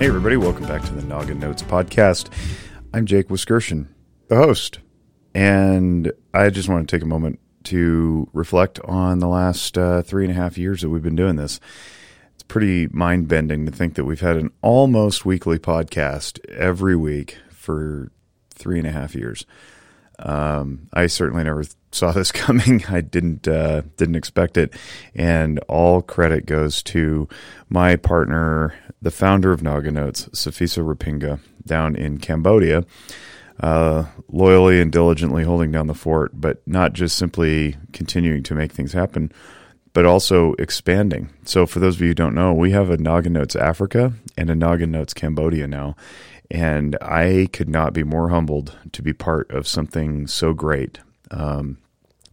Hey everybody, welcome back to the Naga Notes podcast. I'm Jake Wiskirchen, the host, and I just want to take a moment to reflect on the last 3.5 years that we've been doing this. It's pretty mind-bending to think that we've had an almost weekly podcast every week for 3.5 years. I certainly never saw this coming. I didn't expect it. And all credit goes to my partner, the founder of Naga Notes, Safiso Rapinga, down in Cambodia, loyally and diligently holding down the fort, but not just simply continuing to make things happen, but also expanding. So for those of you who don't know, we have a Naga Notes Africa and a Naga Notes Cambodia now. And I could not be more humbled to be part of something so great.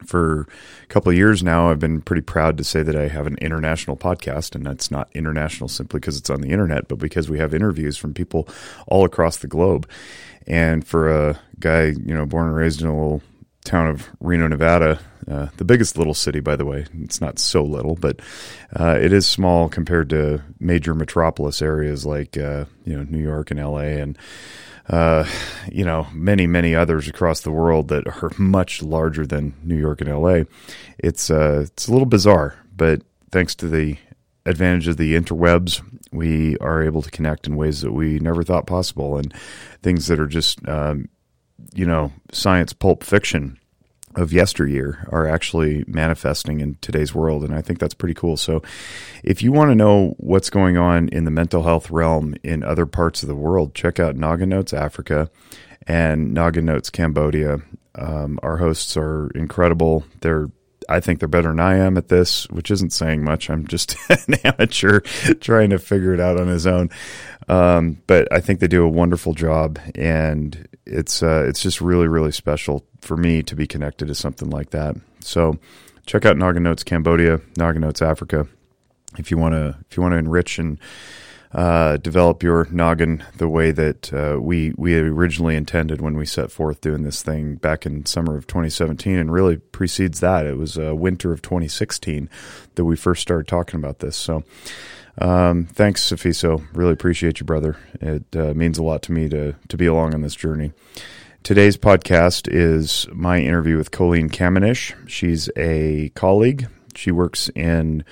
For a couple of years now, I've been pretty proud to say that I have an international podcast, and that's not international simply because it's on the internet, but because we have interviews from people all across the globe. And for a guy, born and raised in a little town of Reno, Nevada, the biggest little city, by the way, it's not so little, but it is small compared to major metropolis areas like New York and LA and many others across the world that are much larger than New York and LA. It's a little bizarre, but thanks to the advantage of the interwebs, we are able to connect in ways that we never thought possible, and things that are just science pulp fiction of yesteryear are actually manifesting in today's world. And I think that's pretty cool. So if you want to know what's going on in the mental health realm in other parts of the world, check out Naga Notes Africa and Naga Notes Cambodia. Our hosts are incredible. I think they're better than I am at this, which isn't saying much. I'm just an amateur trying to figure it out on his own. But I think they do a wonderful job, and it's just really, really special for me to be connected to something like that. So check out Naga Notes Cambodia, Naga Notes Africa, if you want to enrich and develop your noggin the way that we originally intended when we set forth doing this thing back in summer of 2017, and really precedes that. It was winter of 2016 that we first started talking about this. So thanks, Safiso. Really appreciate you, brother. It means a lot to me to be along on this journey. Today's podcast is my interview with Colleen Kamenish. She's a colleague. She works in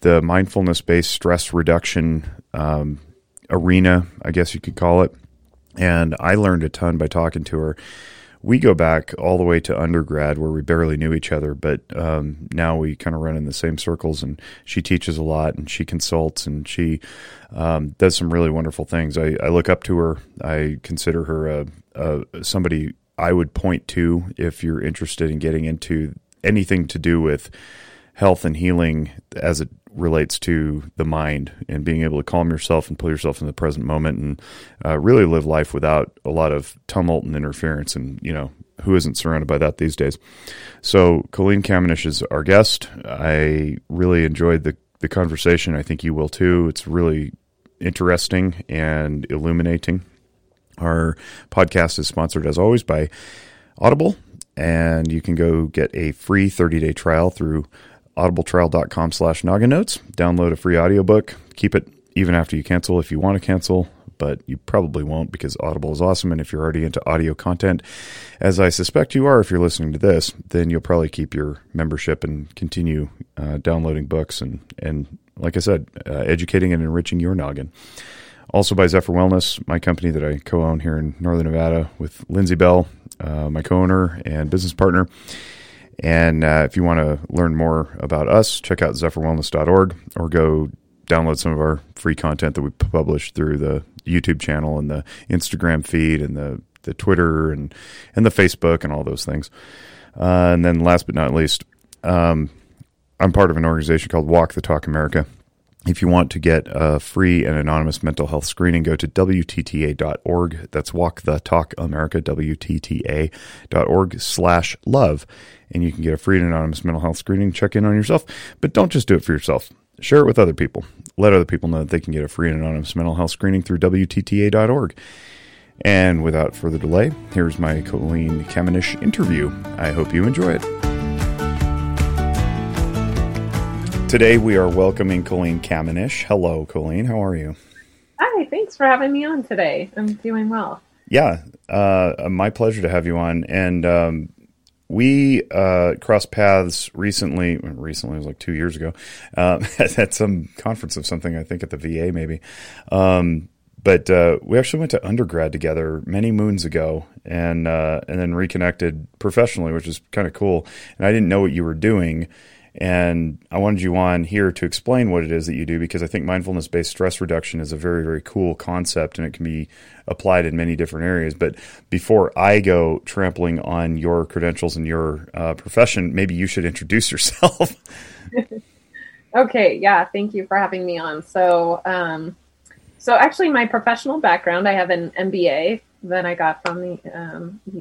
the mindfulness-based stress reduction arena, I guess you could call it. And I learned a ton by talking to her. We go back all the way to undergrad where we barely knew each other, but now we kind of run in the same circles, and she teaches a lot, and she consults, and she does some really wonderful things. I look up to her. I consider her somebody I would point to if you're interested in getting into anything to do with health and healing as it relates to the mind and being able to calm yourself and put yourself in the present moment and really live life without a lot of tumult and interference. And, who isn't surrounded by that these days? So Colleen Kamenish is our guest. I really enjoyed the conversation. I think you will too. It's really interesting and illuminating. Our podcast is sponsored, as always, by Audible, and you can go get a free 30-day trial through audibletrial.com/Naga Notes. Download a free audiobook. Keep it even after you cancel if you want to cancel, but you probably won't because Audible is awesome. And if you're already into audio content, as I suspect you are if you're listening to this, then you'll probably keep your membership and continue downloading books and like I said, educating and enriching your noggin. Also by Zephyr Wellness, my company that I co-own here in Northern Nevada with Lindsay Bell, my co-owner and business partner. And if you want to learn more about us, check out zephyrwellness.org or go download some of our free content that we publish through the YouTube channel and the Instagram feed and the Twitter and the Facebook and all those things. And then last but not least, I'm part of an organization called Walk the Talk America. If you want to get a free and anonymous mental health screening, go to WTTA.org. That's Walk the Talk America, WTTA.org/love. And you can get a free and anonymous mental health screening. Check in on yourself, but don't just do it for yourself. Share it with other people. Let other people know that they can get a free and anonymous mental health screening through WTTA.org. And without further delay, here's my Colleen Kamenish interview. I hope you enjoy it. Today we are welcoming Colleen Kamenish. Hello, Colleen. How are you? Hi, thanks for having me on today. I'm doing well. Yeah, my pleasure to have you on. And we crossed paths recently. Recently, it was like 2 years ago, at some conference of something, I think at the VA maybe. But we actually went to undergrad together many moons ago and then reconnected professionally, which is kind of cool. And I didn't know what you were doing. And I wanted you on here to explain what it is that you do, because I think mindfulness-based stress reduction is a very, very cool concept, and it can be applied in many different areas. But before I go trampling on your credentials and your profession, maybe you should introduce yourself. Okay, yeah, thank you for having me on. So actually, my professional background, I have an MBA that I got from the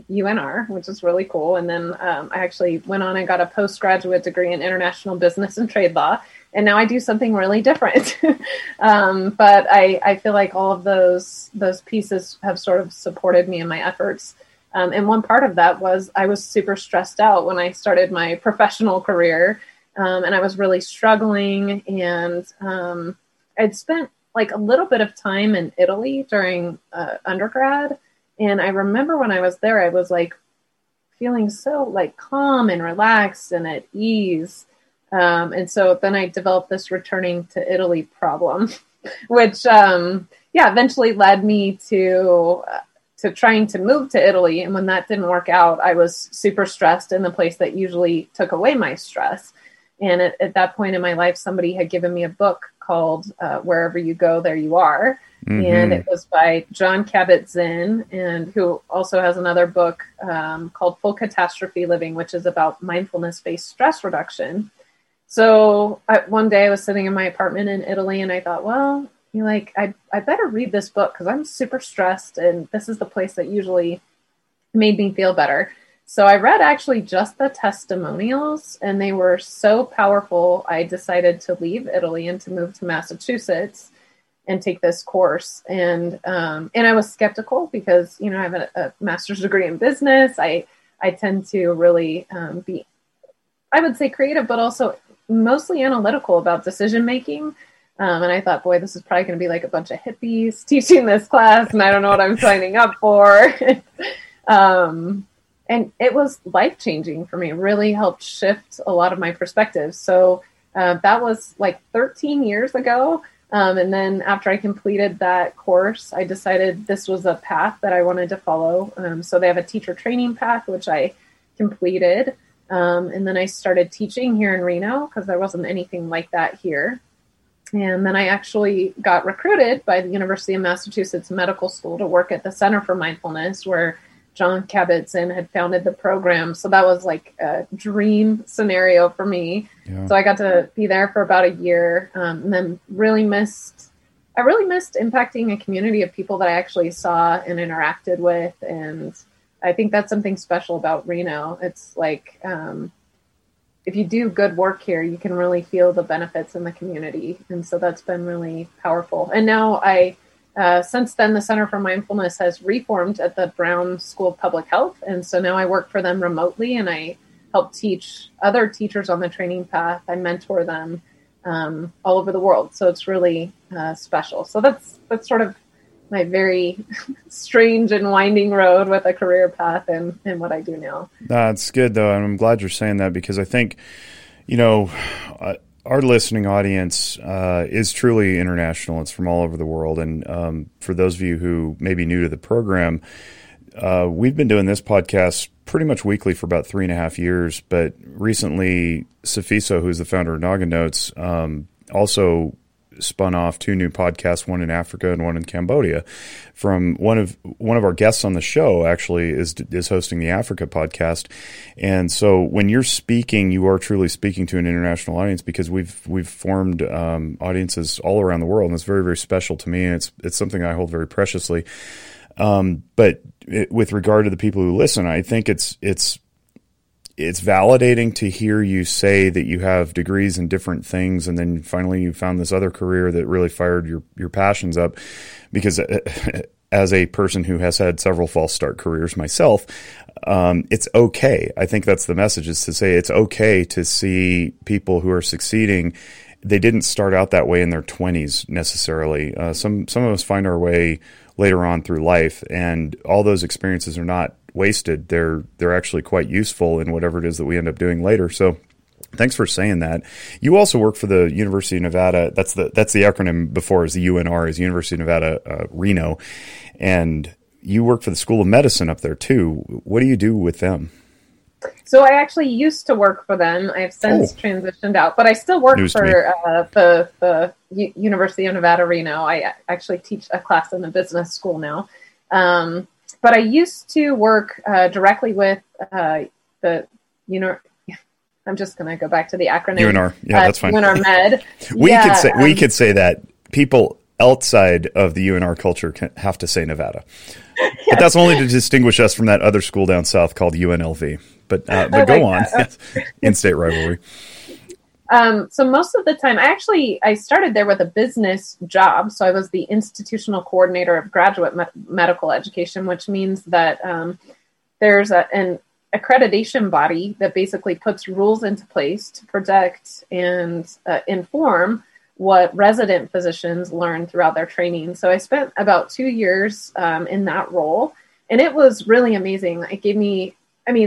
UNR, which is really cool. And then I actually went on and got a postgraduate degree in international business and trade law. And now I do something really different. But I feel like all of those pieces have sort of supported me in my efforts. And one part of that was I was super stressed out when I started my professional career. And I was really struggling. And I'd spent like a little bit of time in Italy during undergrad. And I remember when I was there, I was like feeling so like calm and relaxed and at ease. And so then I developed this returning to Italy problem, which eventually led me to trying to move to Italy. And when that didn't work out, I was super stressed in the place that usually took away my stress. And at that point in my life, somebody had given me a book called Wherever You Go, There You Are. Mm-hmm. And it was by Jon Kabat-Zinn, and who also has another book called Full Catastrophe Living, which is about mindfulness-based stress reduction. So one day I was sitting in my apartment in Italy, and I thought, well, I better read this book because I'm super stressed, and this is the place that usually made me feel better. So I read actually just the testimonials, and they were so powerful, I decided to leave Italy and to move to Massachusetts and take this course. And I was skeptical because, you know, I have a master's degree in business. I tend to really be, I would say, creative, but also mostly analytical about decision-making. And I thought, boy, this is probably going to be like a bunch of hippies teaching this class, and I don't know what I'm signing up for. And it was life-changing for me. It really helped shift a lot of my perspectives. So that was like 13 years ago. And then after I completed that course, I decided this was a path that I wanted to follow. So they have a teacher training path, which I completed. And then I started teaching here in Reno because there wasn't anything like that here. And then I actually got recruited by the University of Massachusetts Medical School to work at the Center for Mindfulness, where Jon Kabat-Zinn had founded the program. So that was like a dream scenario for me. Yeah. So I got to be there for about a year and then really missed impacting a community of people that I actually saw and interacted with. And I think that's something special about Reno. It's like if you do good work here, you can really feel the benefits in the community. And so that's been really powerful. And now since then, the Center for Mindfulness has reformed at the Brown School of Public Health. And so now I work for them remotely, and I help teach other teachers on the training path. I mentor them all over the world. So it's really special. So that's sort of my very strange and winding road with a career path and what I do now. That's good, though. And I'm glad you're saying that, because I think, you know, our listening audience is truly international. It's from all over the world. And for those of you who may be new to the program, we've been doing this podcast pretty much weekly for about 3.5 years. But recently, Safiso, who's the founder of Naga Notes, also spun off 2 new podcasts, one in Africa and one in Cambodia. From one of our guests on the show actually is hosting the Africa podcast. And so when you're speaking, you are truly speaking to an international audience, because we've formed audiences all around the world, and it's very, very special to me, and it's something I hold very preciously. But with regard to the people who listen, I think it's validating to hear you say that you have degrees in different things, and then finally you found this other career that really fired your passions up. Because as a person who has had several false start careers myself, it's okay. I think that's the message, is to say it's okay to see people who are succeeding they didn't start out that way in their 20s necessarily. Some of us find our way later on through life, and all those experiences are not wasted. They're actually quite useful in whatever it is that we end up doing later. So thanks for saying that. You also work for the University of Nevada. That's the acronym before is the UNR, is University of Nevada Reno. And you work for the School of Medicine up there too. What do you do with them? So I actually used to work for them. I've since transitioned out, but I still work for the University of Nevada, Reno. I actually teach a class in the business school now. But I used to work directly with I'm just going to go back to the acronym. UNR. Yeah, that's fine. UNR Med. we could say that. People outside of the UNR culture have to say Nevada. Yes. But that's only to distinguish us from that other school down south called UNLV. But go on. In-state rivalry. So most of the time, I started there with a business job. So I was the institutional coordinator of graduate medical education, which means that there's an accreditation body that basically puts rules into place to protect and inform what resident physicians learn throughout their training. So I spent about 2 years in that role, and it was really amazing. It gave me,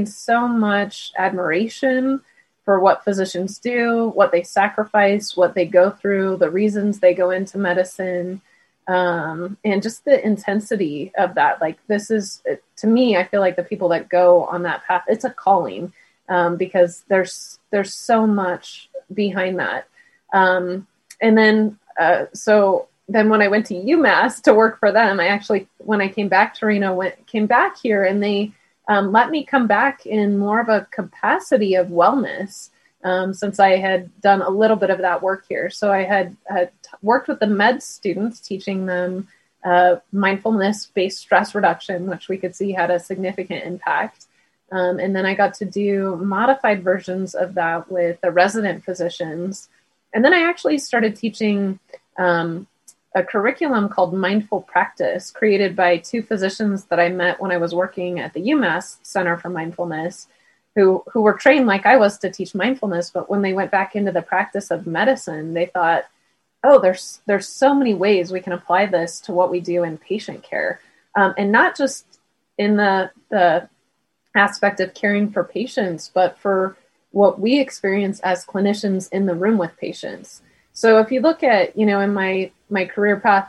so much admiration for what physicians do, what they sacrifice, what they go through, the reasons they go into medicine, and just the intensity of that. Like, this is, to me, I feel like the people that go on that path, it's a calling, because there's so much behind that. And then when I went to UMass to work for them, I actually, when I came back to Reno, came back here, and they let me come back in more of a capacity of wellness, since I had done a little bit of that work here. So I had worked with the med students, teaching them mindfulness-based stress reduction, which we could see had a significant impact. And then I got to do modified versions of that with the resident physicians. And then I actually started teaching a curriculum called Mindful Practice, created by two physicians that I met when I was working at the UMass Center for Mindfulness, who were trained like I was to teach mindfulness. But when they went back into the practice of medicine, they thought, oh, there's so many ways we can apply this to what we do in patient care. And not just in the aspect of caring for patients, but for what we experience as clinicians in the room with patients. So if you look at, in my career path,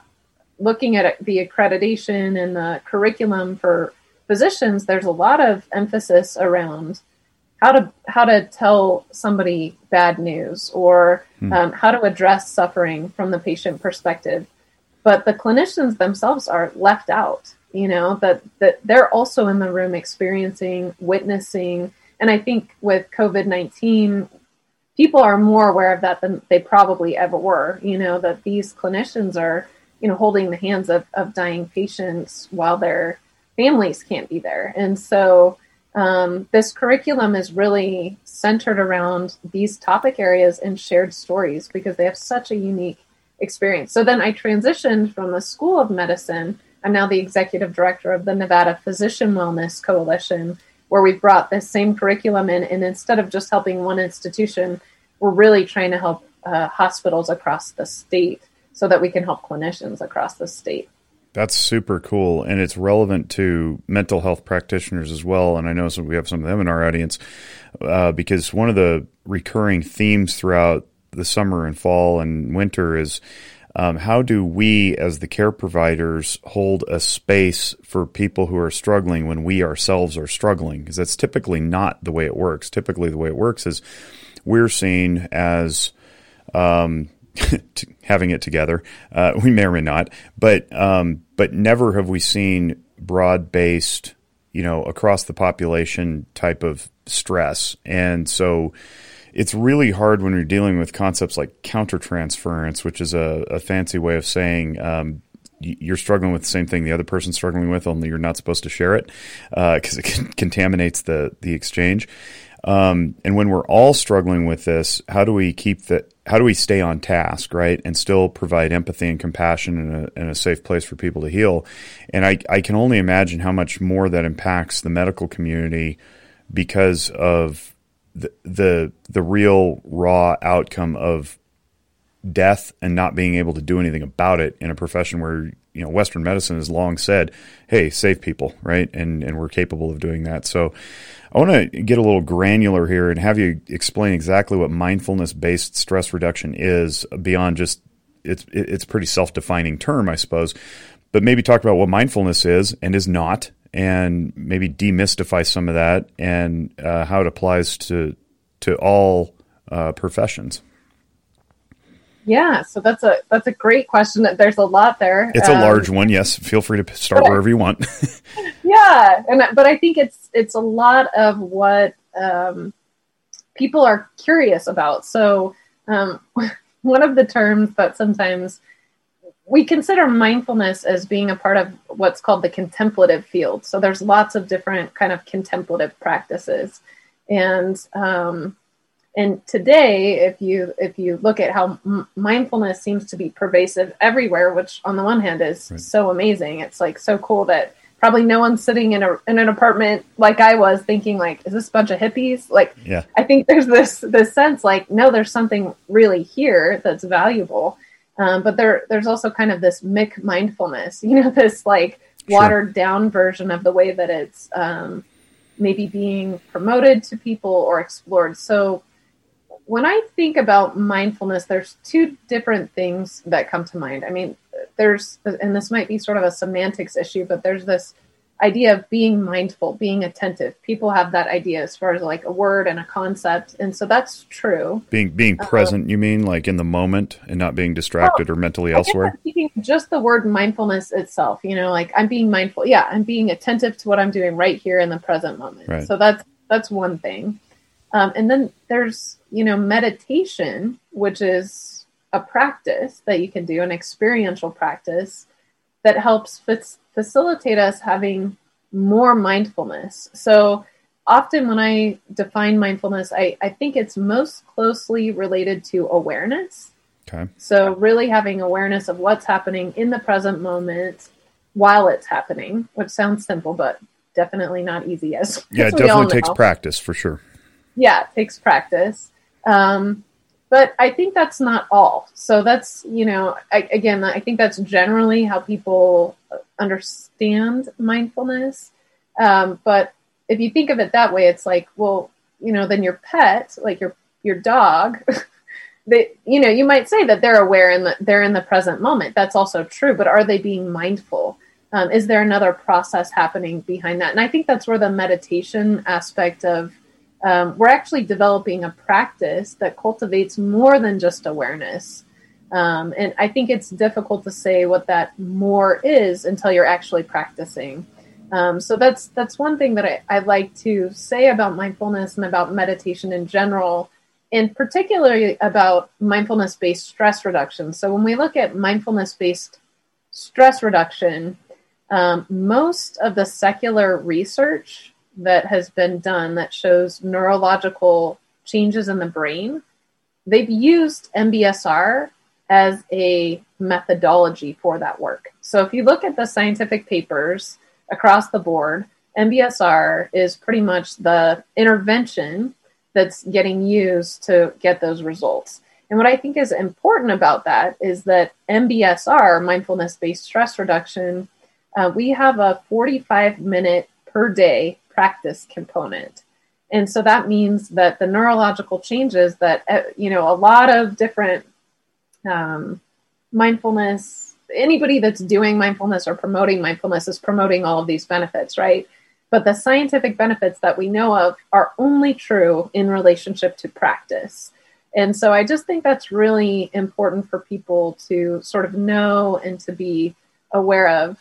looking at the accreditation and the curriculum for physicians, there's a lot of emphasis around how to tell somebody bad news or how to address suffering from the patient perspective. But the clinicians themselves are left out, that they're also in the room experiencing, witnessing. And I think with COVID-19, people are more aware of that than they probably ever were, that these clinicians are, holding the hands of dying patients while their families can't be there. And so this curriculum is really centered around these topic areas and shared stories because they have such a unique experience. So then I transitioned from the School of Medicine. I'm now the executive director of the Nevada Physician Wellness Coalition, where we've brought this same curriculum in, and instead of just helping one institution, we're really trying to help hospitals across the state so that we can help clinicians across the state. That's super cool, and it's relevant to mental health practitioners as well, and I know we have some of them in our audience, because one of the recurring themes throughout the summer and fall and winter is how do we as the care providers hold a space for people who are struggling when we ourselves are struggling? Because that's typically not the way it works. Typically the way it works is we're seen as having it together. We may or may not, but never have we seen broad-based, across the population type of stress. And so it's really hard when you're dealing with concepts like countertransference, which is a fancy way of saying you're struggling with the same thing the other person's struggling with, only you're not supposed to share it because it contaminates the exchange. And when we're all struggling with this, how do we stay on task, right, and still provide empathy and compassion and a safe place for people to heal? And I can only imagine how much more that impacts the medical community because of the real raw outcome of death and not being able to do anything about it in a profession where, you know, Western medicine has long said, hey, save people, right? And we're capable of doing that. So I want to get a little granular here and have you explain exactly what mindfulness-based stress reduction is beyond just, it's a pretty self-defining term, I suppose, but maybe talk about what mindfulness is and is not, and maybe demystify some of that and how it applies to all professions. Yeah, so that's a great question. There's a lot there. It's a large one. Yes, feel free to start wherever you want. Yeah, but I think it's a lot of what people are curious about. So one of the terms that sometimes we consider mindfulness as being a part of what's called the contemplative field. So there's lots of different kind of contemplative practices, and today, if you look at how mindfulness seems to be pervasive everywhere, which on the one hand is right. So amazing, it's like so cool that probably no one's sitting in an apartment like I was thinking like, is this a bunch of hippies? Like, yeah. I think there's this sense like, no, there's something really here that's valuable, but there's also kind of this mick mindfulness, you know, this like watered down version of the way that it's maybe being promoted to people or explored. So. When I think about mindfulness, there's two different things that come to mind. I mean, and this might be sort of a semantics issue, but there's this idea of being mindful, being attentive. People have that idea as far as like a word and a concept. And so that's true. Being present, you mean like in the moment and not being distracted or mentally elsewhere? I'm thinking just the word mindfulness itself, you know, like I'm being mindful. Yeah. I'm being attentive to what I'm doing right here in the present moment. Right. So that's one thing. And then there's, you know, meditation, which is a practice that you can do, an experiential practice that helps facilitate us having more mindfulness. So often when I define mindfulness, I think it's most closely related to awareness. Okay. So really having awareness of what's happening in the present moment while it's happening, which sounds simple, but definitely not easy. Yeah, it definitely takes practice for sure. Yeah, it takes practice. But I think that's not all. So that's, you know, I think that's generally how people understand mindfulness. But if you think of it that way, it's like, well, you know, then your pet, like your dog, they, you know, you might say that they're aware and that they're in the present moment. That's also true. But are they being mindful? Is there another process happening behind that? And I think that's where the meditation aspect of we're actually developing a practice that cultivates more than just awareness. And I think it's difficult to say what that more is until you're actually practicing. So that's one thing that I like to say about mindfulness and about meditation in general, and particularly about mindfulness-based stress reduction. So when we look at mindfulness-based stress reduction, most of the secular research that has been done that shows neurological changes in the brain, they've used MBSR as a methodology for that work. So if you look at the scientific papers across the board, MBSR is pretty much the intervention that's getting used to get those results. And what I think is important about that is that MBSR, mindfulness-based stress reduction, we have a 45-minute per day practice component. And so that means that the neurological changes that, you know, a lot of different mindfulness, anybody that's doing mindfulness or promoting mindfulness is promoting all of these benefits, right? But the scientific benefits that we know of are only true in relationship to practice. And so I just think that's really important for people to sort of know and to be aware of.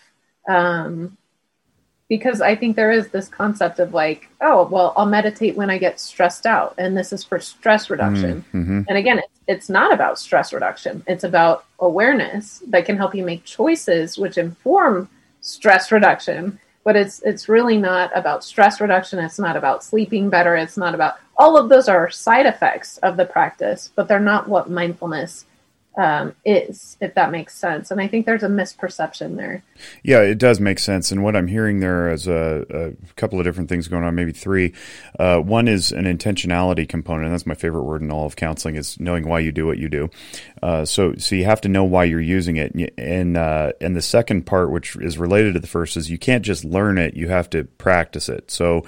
Because I think there is this concept of like, oh, well, I'll meditate when I get stressed out. And this is for stress reduction. Mm-hmm. And again, it's not about stress reduction. It's about awareness that can help you make choices which inform stress reduction. But it's really not about stress reduction. It's not about sleeping better. It's not about all of those are side effects of the practice, but they're not what mindfulness is, if that makes sense. And I think there's a misperception there. Yeah, it does make sense. And what I'm hearing there is a couple of different things going on, maybe three. One is an intentionality component. That's my favorite word in all of counseling, is knowing why you do what you do. So you have to know why you're using it. And the second part, which is related to the first, is you can't just learn it. You have to practice it. So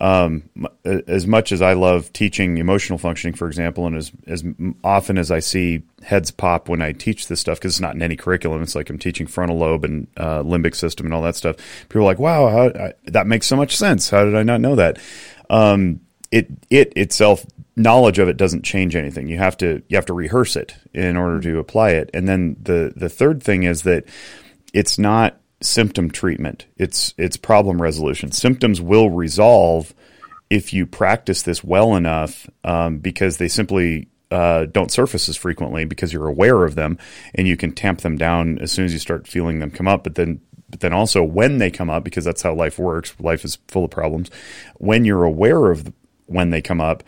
as much as I love teaching emotional functioning, for example, and as often as I see heads pop when I teach this stuff, because it's not in any curriculum. It's like I'm teaching frontal lobe and limbic system and all that stuff. People are like, wow, that makes so much sense. How did I not know that? It itself, knowledge of it doesn't change anything. You have to rehearse it in order to apply it. And then the third thing is that it's not symptom treatment. It's problem resolution. Symptoms will resolve if you practice this well enough, because they simply don't surface as frequently because you're aware of them and you can tamp them down as soon as you start feeling them come up. But then also when they come up, because that's how life works. Life is full of problems. When you're aware of when they come up,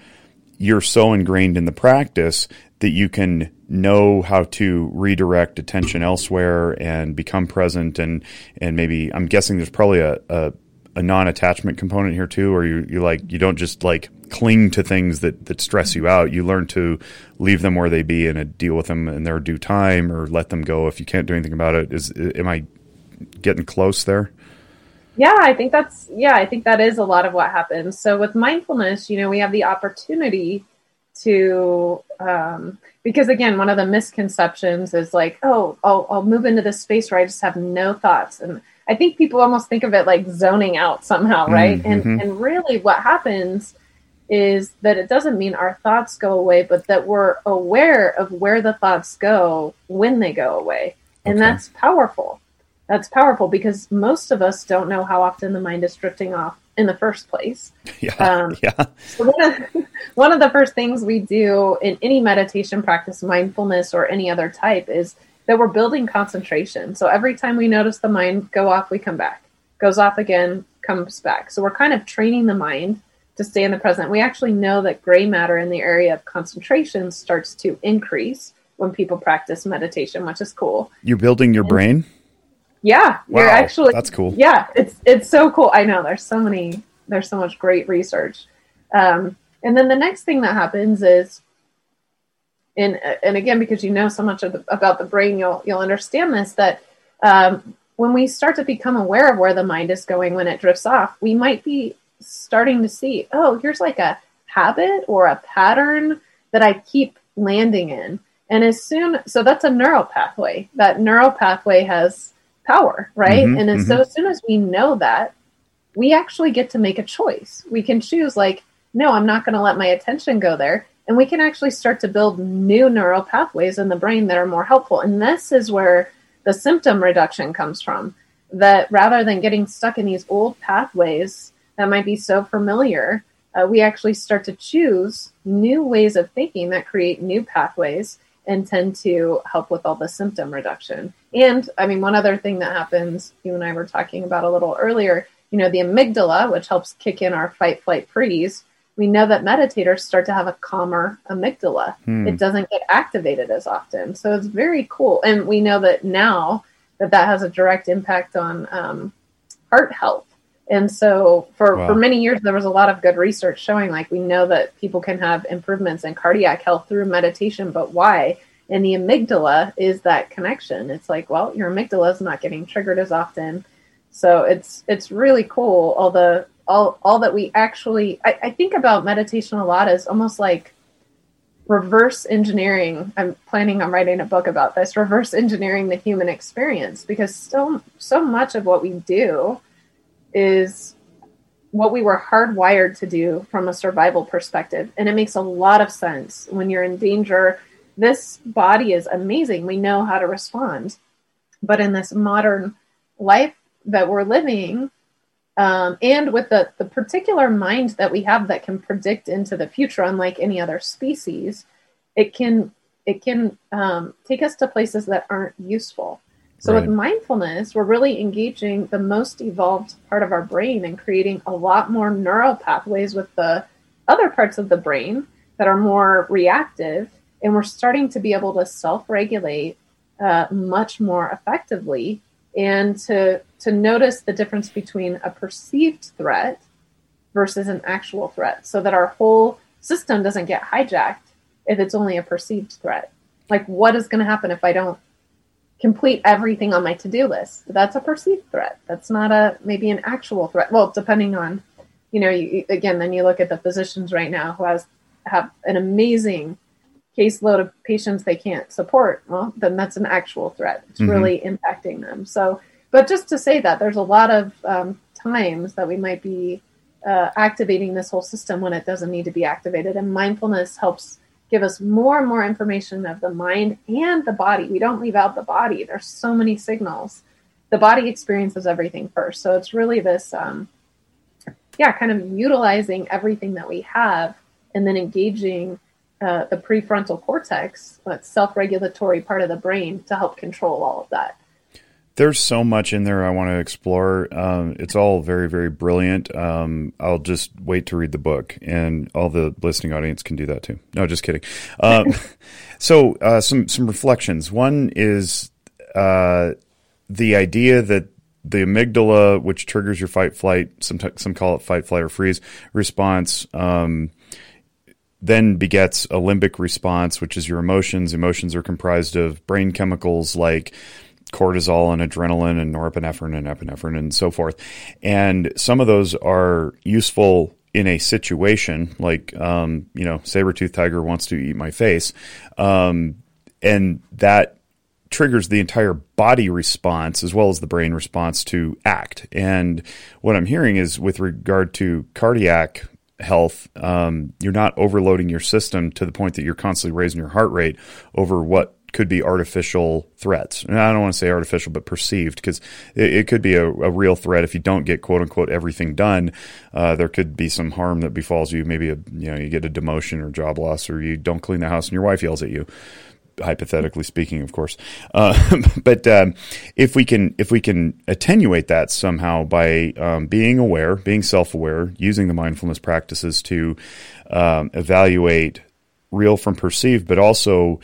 you're so ingrained in the practice that you can know how to redirect attention elsewhere and become present. And maybe, I'm guessing there's probably a non-attachment component here too, or you don't just like cling to things that stress you out. You learn to leave them where they be and deal with them in their due time, or let them go if you can't do anything about it. Am I getting close there? Yeah, I think that is a lot of what happens. So with mindfulness, we have the opportunity to, because again, one of the misconceptions is like, oh, I'll move into this space where I just have no thoughts. And I think people almost think of it like zoning out somehow, right? Mm-hmm. And really what happens is that it doesn't mean our thoughts go away, but that we're aware of where the thoughts go when they go away. Okay. And that's powerful. That's powerful because most of us don't know how often the mind is drifting off in the first place. Yeah. So one of the first things we do in any meditation practice, mindfulness or any other type, is that we're building concentration. So every time we notice the mind go off, we come back. Goes off again, comes back. So we're kind of training the mind to stay in the present. We actually know that gray matter in the area of concentration starts to increase when people practice meditation, which is cool. You're building your brain? Yeah. Wow, you're actually, that's cool. Yeah, it's so cool. I know there's so much great research. And then the next thing that happens is, And again, because you know so much about the brain, you'll understand this, that when we start to become aware of where the mind is going when it drifts off, we might be starting to see, oh, here's like a habit or a pattern that I keep landing in. And so that's a neural pathway. That neural pathway has power, right? Mm-hmm, and so as soon as we know that, we actually get to make a choice. We can choose like, no, I'm not going to let my attention go there. And we can actually start to build new neural pathways in the brain that are more helpful. And this is where the symptom reduction comes from, that rather than getting stuck in these old pathways that might be so familiar, we actually start to choose new ways of thinking that create new pathways and tend to help with all the symptom reduction. And I mean, one other thing that happens, you and I were talking about a little earlier, the amygdala, which helps kick in our fight, flight, freeze. We know that meditators start to have a calmer amygdala. It doesn't get activated as often. So it's very cool. And we know that now that has a direct impact on heart health. And so for many years, there was a lot of good research showing, like, we know that people can have improvements in cardiac health through meditation, but why? And the amygdala is that connection. It's like, well, your amygdala is not getting triggered as often. So it's really cool. All that we actually, I think about meditation a lot as almost like reverse engineering. I'm planning on writing a book about this, reverse engineering the human experience, because so much of what we do is what we were hardwired to do from a survival perspective. And it makes a lot of sense. When you're in danger, this body is amazing. We know how to respond. But in this modern life that we're living, and with the particular mind that we have that can predict into the future, unlike any other species, it can take us to places that aren't useful. So right. With mindfulness, we're really engaging the most evolved part of our brain and creating a lot more neural pathways with the other parts of the brain that are more reactive. And we're starting to be able to self-regulate much more effectively, and to notice the difference between a perceived threat versus an actual threat, so that our whole system doesn't get hijacked if it's only a perceived threat. Like, what is going to happen if I don't complete everything on my to-do list? That's a perceived threat. That's not maybe an actual threat. Well, depending on, then you look at the physicians right now who have an amazing caseload of patients they can't support. Well, then that's an actual threat. It's mm-hmm. really impacting them. So, but just to say that there's a lot of times that we might be activating this whole system when it doesn't need to be activated. And mindfulness helps give us more and more information of the mind and the body. We don't leave out the body. There's so many signals. The body experiences everything first. So it's really this, kind of utilizing everything that we have and then engaging the prefrontal cortex, that self-regulatory part of the brain, to help control all of that. There's so much in there I want to explore. It's all very, very brilliant. I'll just wait to read the book, and all the listening audience can do that too. No, just kidding. So some reflections. One is the idea that the amygdala, which triggers your fight, flight, some call it fight, flight, or freeze response, then begets a limbic response, which is your emotions. Emotions are comprised of brain chemicals like cortisol and adrenaline and norepinephrine and epinephrine and so forth. And some of those are useful in a situation like, saber-toothed tiger wants to eat my face. And that triggers the entire body response as well as the brain response to act. And what I'm hearing is with regard to cardiac health, you're not overloading your system to the point that you're constantly raising your heart rate over what could be artificial threats. And I don't want to say artificial, but perceived, because it could be a real threat. If you don't get quote unquote everything done, there could be some harm that befalls you. Maybe, you get a demotion or job loss, or you don't clean the house and your wife yells at you, hypothetically speaking, of course. But if we can attenuate that somehow by being aware, being self-aware, using the mindfulness practices to evaluate real from perceived, but also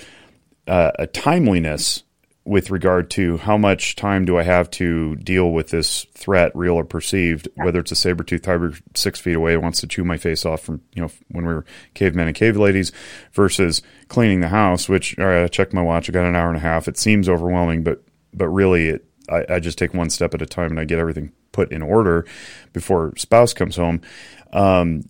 a timeliness with regard to how much time do I have to deal with this threat, real or perceived, whether it's a saber-toothed tiger 6 feet away wants to chew my face off from, when we were cavemen and cave ladies, versus cleaning the house, which, all right, I checked my watch, I got an hour and a half. It seems overwhelming, but really I just take one step at a time and I get everything put in order before spouse comes home.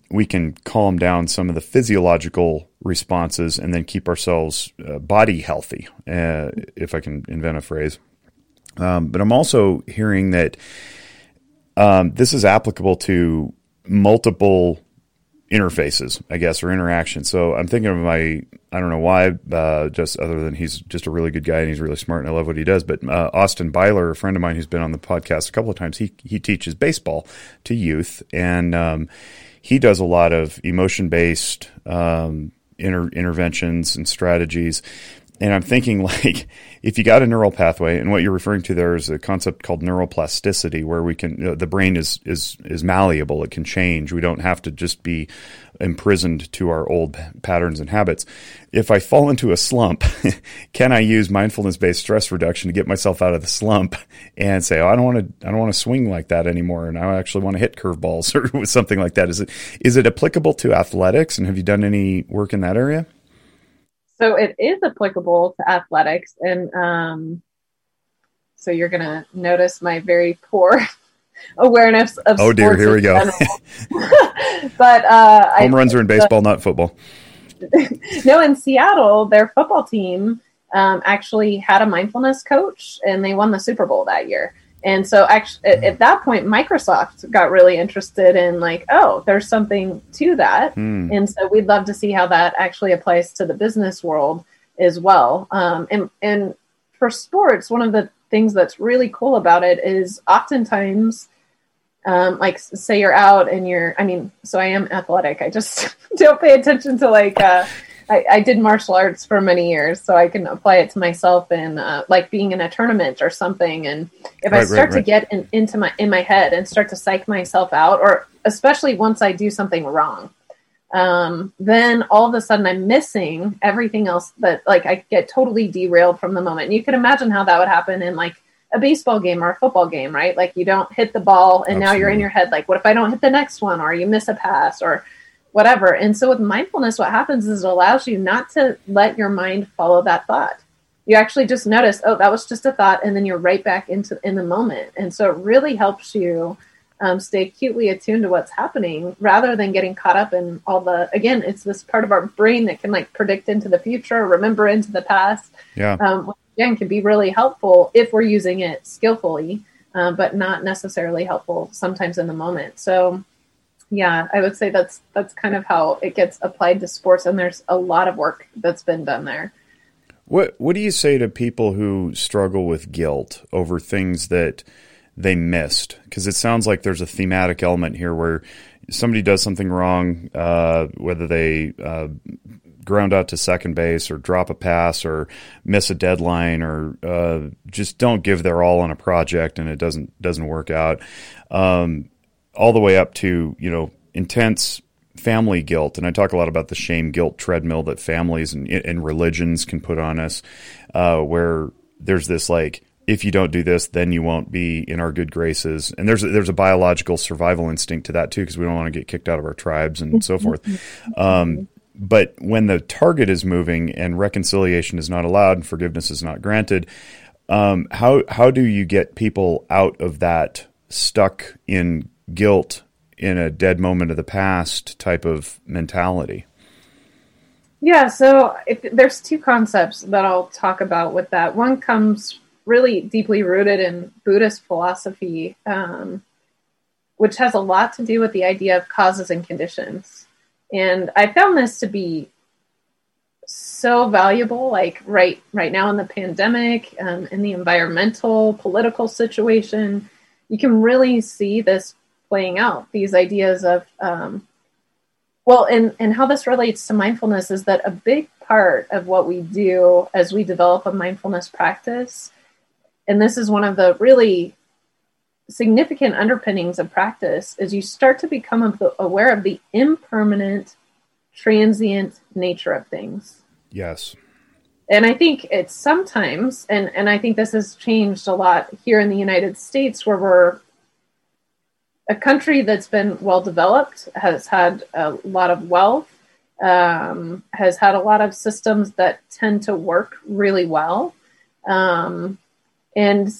We can calm down some of the physiological responses and then keep ourselves body healthy, if I can invent a phrase. But I'm also hearing that this is applicable to multiple interfaces, I guess, or interactions. So I'm thinking of I don't know why, just other than he's just a really good guy and he's really smart and I love what he does. But Austin Byler, a friend of mine who's been on the podcast a couple of times, he teaches baseball to youth, and he does a lot of emotion-based interventions and strategies. And I'm thinking, like, if you got a neural pathway, and what you're referring to there is a concept called neuroplasticity, where we can, the brain is malleable. It can change. We don't have to just be imprisoned to our old patterns and habits. If I fall into a slump, can I use mindfulness-based stress reduction to get myself out of the slump and say, oh, I don't want to swing like that anymore, and I actually want to hit curveballs or something like that? Is it applicable to athletics? And have you done any work in that area? So it is applicable to athletics, and so you're going to notice my very poor awareness of sports. Oh dear, here we go. But home runs are in baseball, not football. No, in Seattle, their football team actually had a mindfulness coach, and they won the Super Bowl that year. And so actually, at that point, Microsoft got really interested in, like, oh, there's something to that. Mm. And so we'd love to see how that actually applies to the business world as well. And for sports, one of the things that's really cool about it is oftentimes, like, say you're out and so I am athletic. I just don't pay attention to, like, I did martial arts for many years, so I can apply it to myself in like being in a tournament or something. And if I start to get into my head and start to psych myself out, or especially once I do something wrong, then all of a sudden I'm missing everything else, but like I get totally derailed from the moment. And you can imagine how that would happen in like a baseball game or a football game, right? Like you don't hit the ball and Absolutely. Now you're in your head, like, what if I don't hit the next one, or you miss a pass or whatever. And so with mindfulness, what happens is it allows you not to let your mind follow that thought. You actually just notice, oh, that was just a thought. And then you're right back in the moment. And so it really helps you stay acutely attuned to what's happening rather than getting caught up in all the, again, it's this part of our brain that can like predict into the future, remember into the past. Yeah. Which again can be really helpful if we're using it skillfully, but not necessarily helpful sometimes in the moment. So yeah, I would say that's kind of how it gets applied to sports. And there's a lot of work that's been done there. What do you say to people who struggle with guilt over things that they missed? Because it sounds like there's a thematic element here where somebody does something wrong, whether they ground out to second base or drop a pass or miss a deadline or just don't give their all on a project and it doesn't work out, all the way up to, you know, intense family guilt. And I talk a lot about the shame guilt treadmill that families and religions can put on us, where there's this like, if you don't do this, then you won't be in our good graces. And there's a biological survival instinct to that too, because we don't want to get kicked out of our tribes and so forth. But when the target is moving and reconciliation is not allowed and forgiveness is not granted, how do you get people out of that stuck in guilt in a dead moment of the past type of mentality? Yeah. So there's two concepts that I'll talk about with that. One comes really deeply rooted in Buddhist philosophy, which has a lot to do with the idea of causes and conditions. And I found this to be so valuable, like right now in the pandemic, in the environmental, political situation, you can really see this playing out, these ideas of, and how this relates to mindfulness is that a big part of what we do as we develop a mindfulness practice, and this is one of the really significant underpinnings of practice, is you start to become aware of the impermanent, transient nature of things. Yes. And I think it's sometimes, and I think this has changed a lot here in the United States, where we're a country that's been well-developed, has had a lot of wealth, has had a lot of systems that tend to work really well. And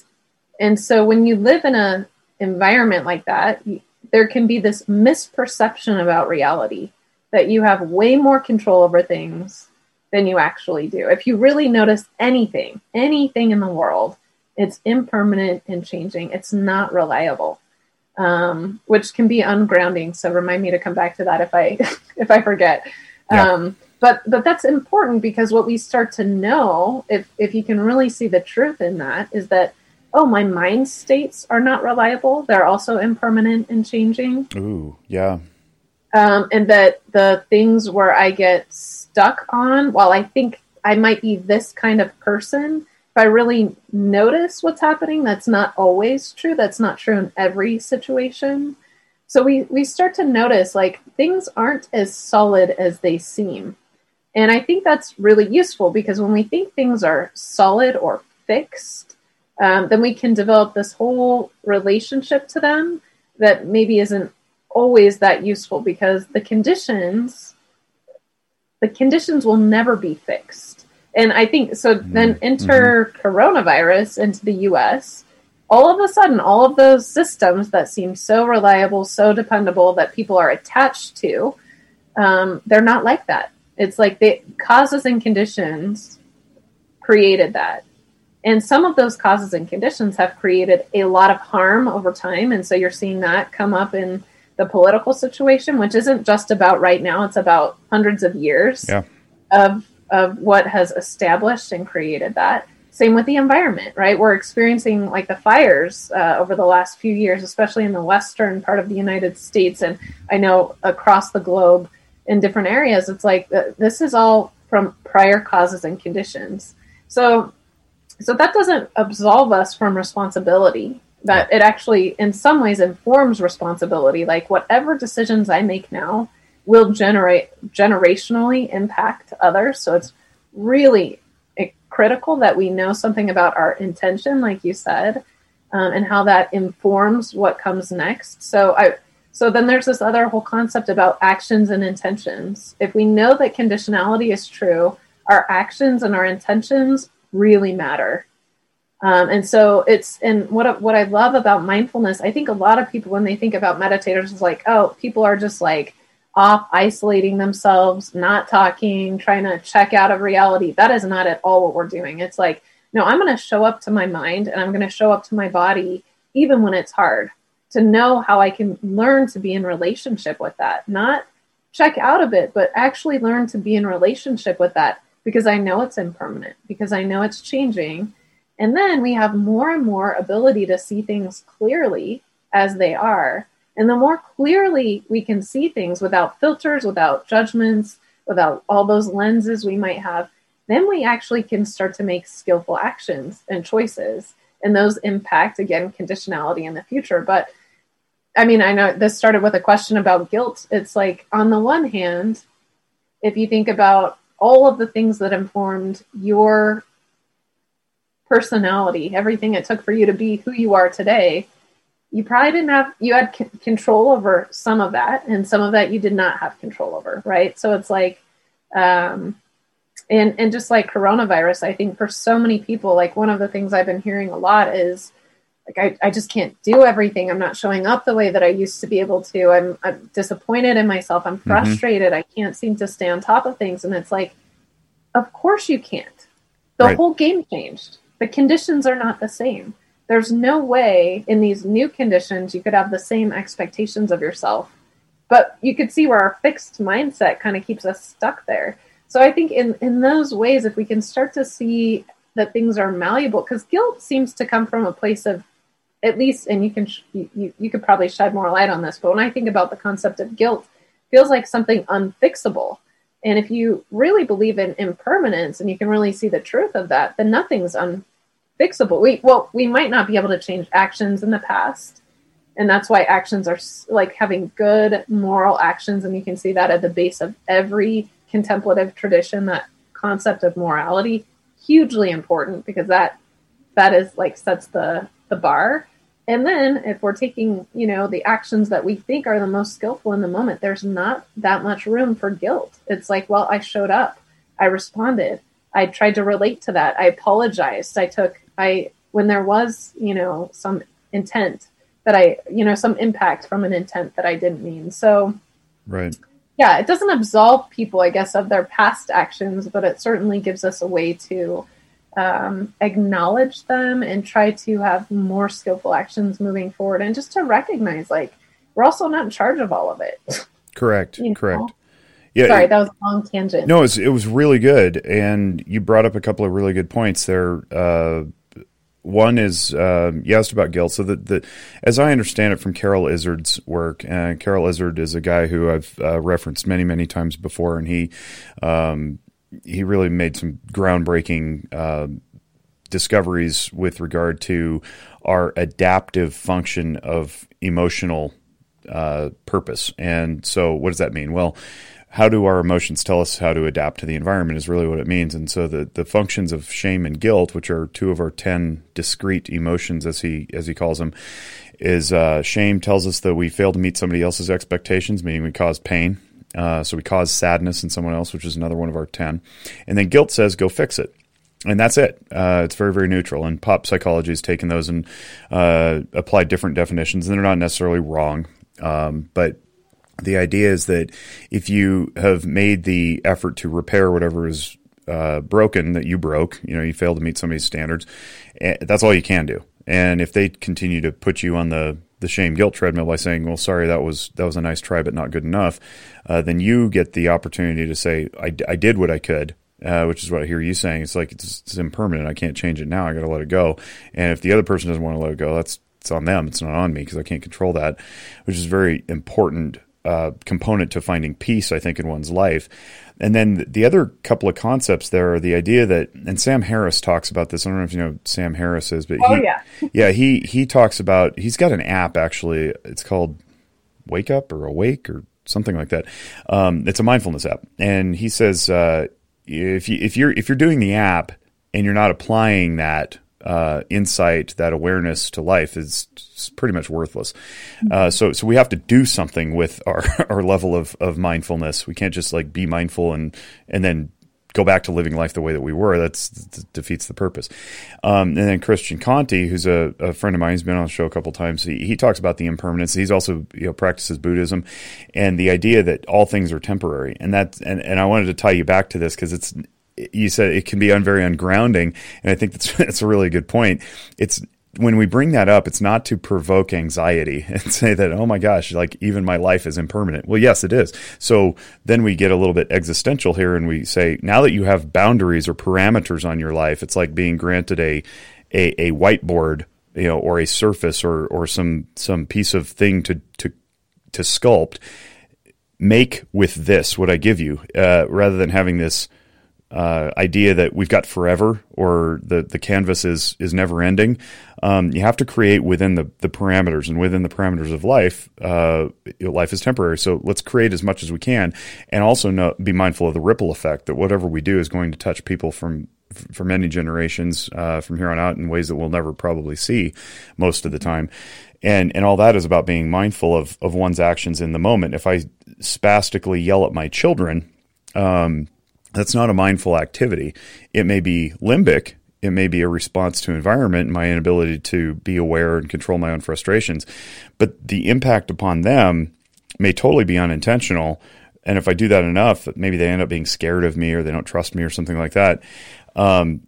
so when you live in an environment like that, there can be this misperception about reality that you have way more control over things than you actually do. If you really notice anything in the world, it's impermanent and changing. It's not reliable. Which can be ungrounding. So remind me to come back to that if I forget. Yeah. But that's important, because what we start to know, if you can really see the truth in that, is that, oh, my mind states are not reliable. They're also impermanent and changing. Ooh, yeah. And that the things where I get stuck on, while I think I might be this kind of person, if I really notice what's happening, that's not always true. That's not true in every situation. So we start to notice, like, things aren't as solid as they seem. And I think that's really useful, because when we think things are solid or fixed, then we can develop this whole relationship to them that maybe isn't always that useful, because the conditions will never be fixed. And I think, so then enter coronavirus into the U.S., all of a sudden, all of those systems that seem so reliable, so dependable, that people are attached to, they're not like that. It's like the causes and conditions created that. And some of those causes and conditions have created a lot of harm over time. And so you're seeing that come up in the political situation, which isn't just about right now. It's about hundreds of years of what has established and created that. Same with the environment, right? We're experiencing like the fires over the last few years, especially in the western part of the United States. And I know across the globe in different areas, it's like this is all from prior causes and conditions. So that doesn't absolve us from responsibility, but it actually in some ways informs responsibility. Like whatever decisions I make now will generationally impact others. So it's really critical that we know something about our intention, like you said, and how that informs what comes next. So then there's this other whole concept about actions and intentions. If we know that conditionality is true, our actions and our intentions really matter. And so it's, and what I love about mindfulness, I think a lot of people, when they think about meditators, is like, oh, people are just like off isolating themselves, not talking, trying to check out of reality. That is not at all what we're doing. It's like, no, I'm going to show up to my mind and I'm going to show up to my body, even when it's hard, to know how I can learn to be in relationship with that, not check out of it, but actually learn to be in relationship with that, because I know it's impermanent, because I know it's changing. And then we have more and more ability to see things clearly as they are. And the more clearly we can see things without filters, without judgments, without all those lenses we might have, then we actually can start to make skillful actions and choices. And those impact, again, conditionality in the future. But I mean, I know this started with a question about guilt. It's like, on the one hand, if you think about all of the things that informed your personality, everything it took for you to be who you are today, you probably didn't have, you had control over some of that, and some of that you did not have control over, right? So it's like, and just like coronavirus, I think for so many people, like one of the things I've been hearing a lot is like, I just can't do everything. I'm not showing up the way that I used to be able to. I'm disappointed in myself. I'm frustrated. Mm-hmm. I can't seem to stay on top of things. And it's like, of course you can't. The right. whole game changed. The conditions are not the same. There's no way in these new conditions you could have the same expectations of yourself. But you could see where our fixed mindset kind of keeps us stuck there. So I think in those ways, if we can start to see that things are malleable, because guilt seems to come from a place of, at least, and you could probably shed more light on this, but when I think about the concept of guilt, it feels like something unfixable. And if you really believe in impermanence and you can really see the truth of that, then nothing's unfixable. We might not be able to change actions in the past. And that's why actions are like having good moral actions. And you can see that at the base of every contemplative tradition, that concept of morality, hugely important, because that is like sets the bar. And then if we're taking, the actions that we think are the most skillful in the moment, there's not that much room for guilt. It's like, well, I showed up, I responded, I tried to relate to that, I apologized, when there was, some intent that I, some impact from an intent that I didn't mean. So, right. Yeah, it doesn't absolve people, I guess, of their past actions, but it certainly gives us a way to acknowledge them and try to have more skillful actions moving forward, and just to recognize, like, we're also not in charge of all of it. Correct. Correct. Yeah. Sorry, that was a long tangent. No, it was really good, and you brought up a couple of really good points there. One is, you asked about guilt. So as I understand it from Carol Izard's work, Carol Izard is a guy who I've referenced many, many times before, and he really made some groundbreaking discoveries with regard to our adaptive function of emotional purpose. And so what does that mean? Well, how do our emotions tell us how to adapt to the environment is really what it means. And so the functions of shame and guilt, which are two of our 10 discrete emotions, as he calls them, is shame tells us that we failed to meet somebody else's expectations, meaning we caused pain. So we cause sadness in someone else, which is another one of our 10. And then guilt says, go fix it. And that's it. It's very, very neutral. And pop psychology has taken those and applied different definitions. And they're not necessarily wrong. But the idea is that if you have made the effort to repair whatever is broken that you broke, you failed to meet somebody's standards, that's all you can do. And if they continue to put you on the shame guilt treadmill by saying, well, sorry, that was a nice try, but not good enough, then you get the opportunity to say, I did what I could, which is what I hear you saying. It's like, it's impermanent. I can't change it now. I got to let it go. And if the other person doesn't want to let it go, it's on them. It's not on me, because I can't control that, which is very important. Component to finding peace, I think, in one's life. And then the other couple of concepts there are the idea that, and Sam Harris talks about this. I don't know if you know who Sam Harris is, but he talks about, he's got an app actually. It's called Wake Up or Awake or something like that. It's a mindfulness app, and he says if you're doing the app and you're not applying that insight, that awareness to life, is pretty much worthless. So we have to do something with our level of mindfulness. We can't just like be mindful and then go back to living life the way that we were. That defeats the purpose. And then Christian Conti, who's a friend of mine, he's been on the show a couple of times. He talks about the impermanence. He's also, practices Buddhism and the idea that all things are temporary. And and I wanted to tie you back to this because you said it can be very ungrounding, and I think that's a really good point. It's when we bring that up, it's not to provoke anxiety and say that, oh my gosh, like even my life is impermanent. Well, yes, it is. So then we get a little bit existential here, and we say, now that you have boundaries or parameters on your life, it's like being granted a whiteboard, or a surface or some piece of thing to sculpt. Make with this what I give you, rather than having this idea that we've got forever or the canvas is never ending. You have to create within the parameters, and within the parameters of life, life is temporary. So let's create as much as we can, and also be mindful of the ripple effect that whatever we do is going to touch people for many generations from here on out in ways that we'll never probably see most of the time. And all that is about being mindful of one's actions in the moment. If I spastically yell at my children, that's not a mindful activity. It may be limbic. It may be a response to environment, my inability to be aware and control my own frustrations. But the impact upon them may totally be unintentional. And if I do that enough, maybe they end up being scared of me, or they don't trust me, or something like that. And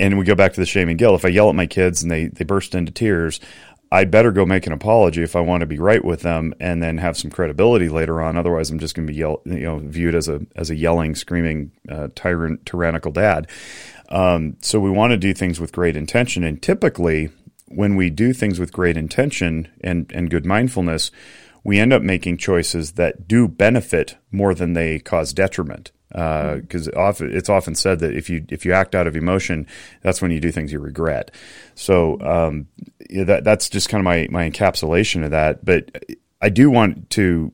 we go back to the shame and guilt. If I yell at my kids and they burst into tears, I'd better go make an apology if I want to be right with them, and then have some credibility later on. Otherwise, I'm just going to be viewed as a yelling, screaming, tyrannical dad. So we want to do things with great intention, and typically, when we do things with great intention and good mindfulness, we end up making choices that do benefit more than they cause detriment. Because it's often said that if you act out of emotion, that's when you do things you regret. So that's just kind of my encapsulation of that. But I do want to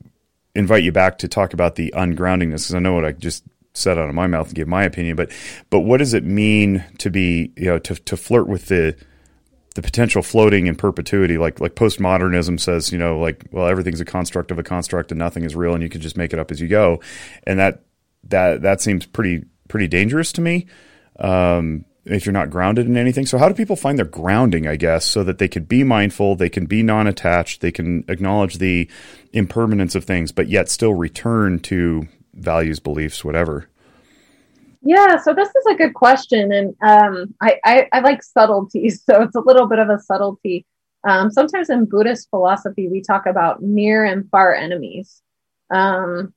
invite you back to talk about the ungroundingness, because I know what I just said out of my mouth and give my opinion. But what does it mean to be to flirt with the potential floating in perpetuity, like postmodernism says, everything's a construct of a construct, and nothing is real, and you can just make it up as you go, and that seems pretty dangerous to me, if you're not grounded in anything. So how do people find their grounding, I guess, so that they could be mindful, they can be non-attached, they can acknowledge the impermanence of things, but yet still return to values, beliefs, whatever? Yeah, so this is a good question. And I like subtleties, so it's a little bit of a subtlety. Sometimes in Buddhist philosophy, we talk about near and far enemies. And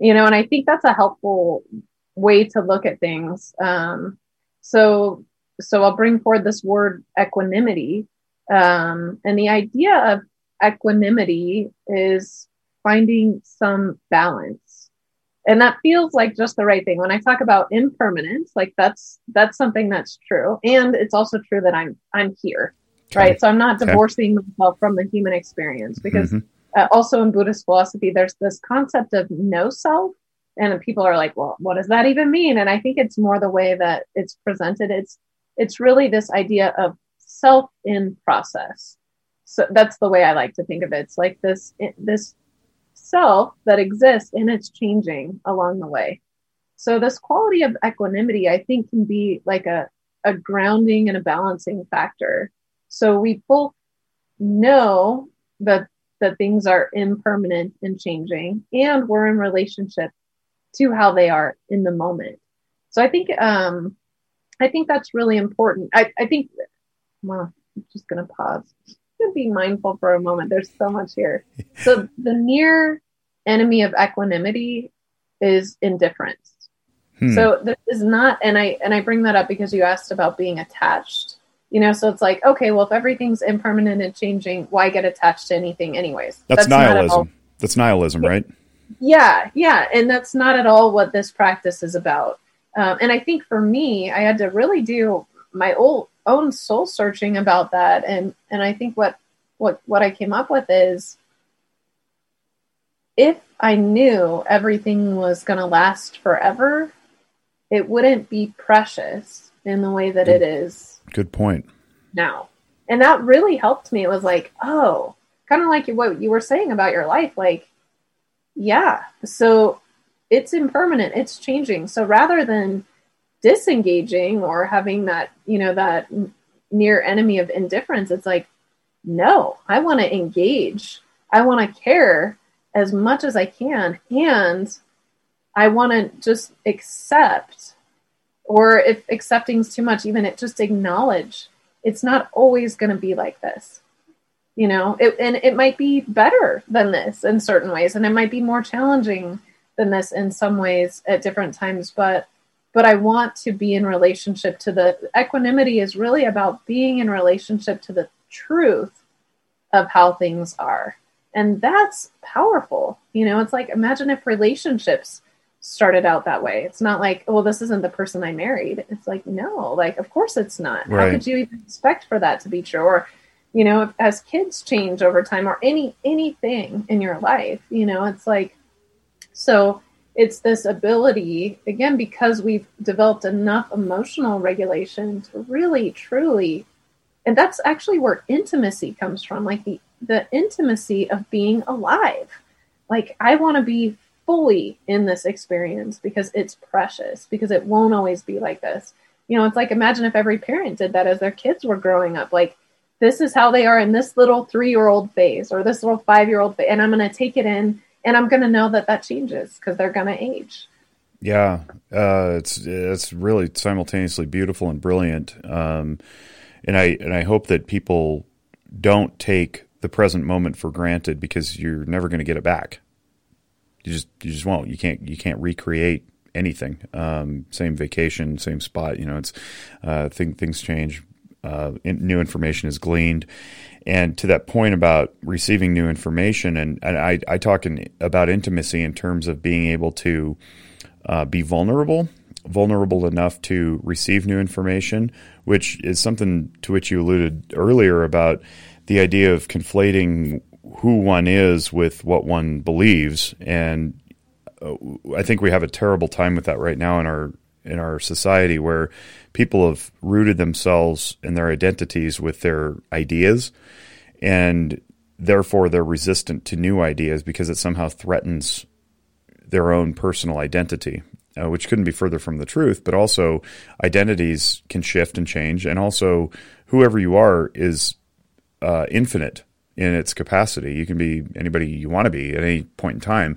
I think that's a helpful way to look at things. So I'll bring forward this word equanimity. And the idea of equanimity is finding some balance. And that feels like just the right thing. When I talk about impermanence, like that's something that's true. And it's also true that I'm here, okay, right? So I'm not divorcing myself from the human experience, because also in Buddhist philosophy, there's this concept of no self, and people are like, well, what does that even mean? And I think it's more the way that it's presented. It's really this idea of self in process. So that's the way I like to think of it. It's like this self that exists, and it's changing along the way. So this quality of equanimity, I think, can be like a grounding and a balancing factor. So we both know that things are impermanent and changing, and we're in relationship to how they are in the moment. So I think that's really important. I'm just going to pause and be mindful for a moment. There's so much here. So the near enemy of equanimity is indifference. So this is not, and I bring that up because you asked about being attached. So it's like, okay, well, if everything's impermanent and changing, why get attached to anything anyways? That's nihilism. That's nihilism, right? Yeah. And that's not at all what this practice is about. And I think for me, I had to really do my own soul searching about that. And I think what I came up with is if I knew everything was going to last forever, it wouldn't be precious in the way that it is. Good point. Now. And that really helped me. It was like, oh, kind of like what you were saying about your life. Like, yeah, so it's impermanent. It's changing. So rather than disengaging or having that, you know, that near enemy of indifference, it's like, no, I want to engage. I want to care as much as I can. And I want to just accept, or if accepting's too much, even it just acknowledge it's not always going to be like this, you know, and it might be better than this in certain ways. And it might be more challenging than this in some ways at different times, but I want to be in relationship to the equanimity is really about being in relationship to the truth of how things are. And that's powerful. You know, it's like, imagine if relationships started out that way. It's not like, well, this isn't the person I married. It's like, no, like, of course it's not. Right. How could you even expect for that to be true? Or, you know, if, as kids change over time or anything in your life, you know, it's like, so it's this ability, again, because we've developed enough emotional regulation to really, truly, and that's actually where intimacy comes from. Like the intimacy of being alive. Like, I want to be fully in this experience because it's precious, because it won't always be like this. You know, it's like, imagine if every parent did that as their kids were growing up. Like, this is how they are in this little 3-year-old phase or this little 5-year-old phase, and I'm going to take it in, and I'm going to know that that changes because they're going to age. Yeah. It's really simultaneously beautiful and brilliant. And I hope that people don't take the present moment for granted, because you're never going to get it back. You just won't. You can't recreate anything. Same vacation, same spot. You know, it's things change. New information is gleaned, and to that point about receiving new information, and I talk about intimacy in terms of being able to be vulnerable enough to receive new information, which is something to which you alluded earlier about the idea of conflating who one is with what one believes. And I think we have a terrible time with that right now in our society, where people have rooted themselves and their identities with their ideas, and therefore they're resistant to new ideas because it somehow threatens their own personal identity, which couldn't be further from the truth. But also, identities can shift and change, and also whoever you are is infinite in its capacity. You can be anybody you want to be at any point in time.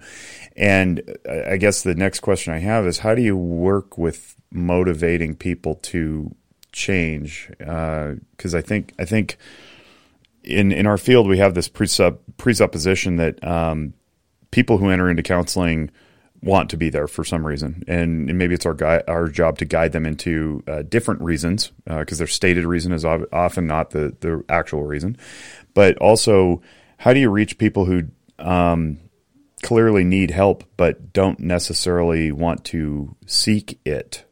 And I guess the next question I have is, how do you work with motivating people to change? Because I think in our field, we have this presupposition that people who enter into counseling want to be there for some reason. And maybe it's our job to guide them into different reasons, because their stated reason is often not the actual reason. But also, how do you reach people who clearly need help but don't necessarily want to seek it?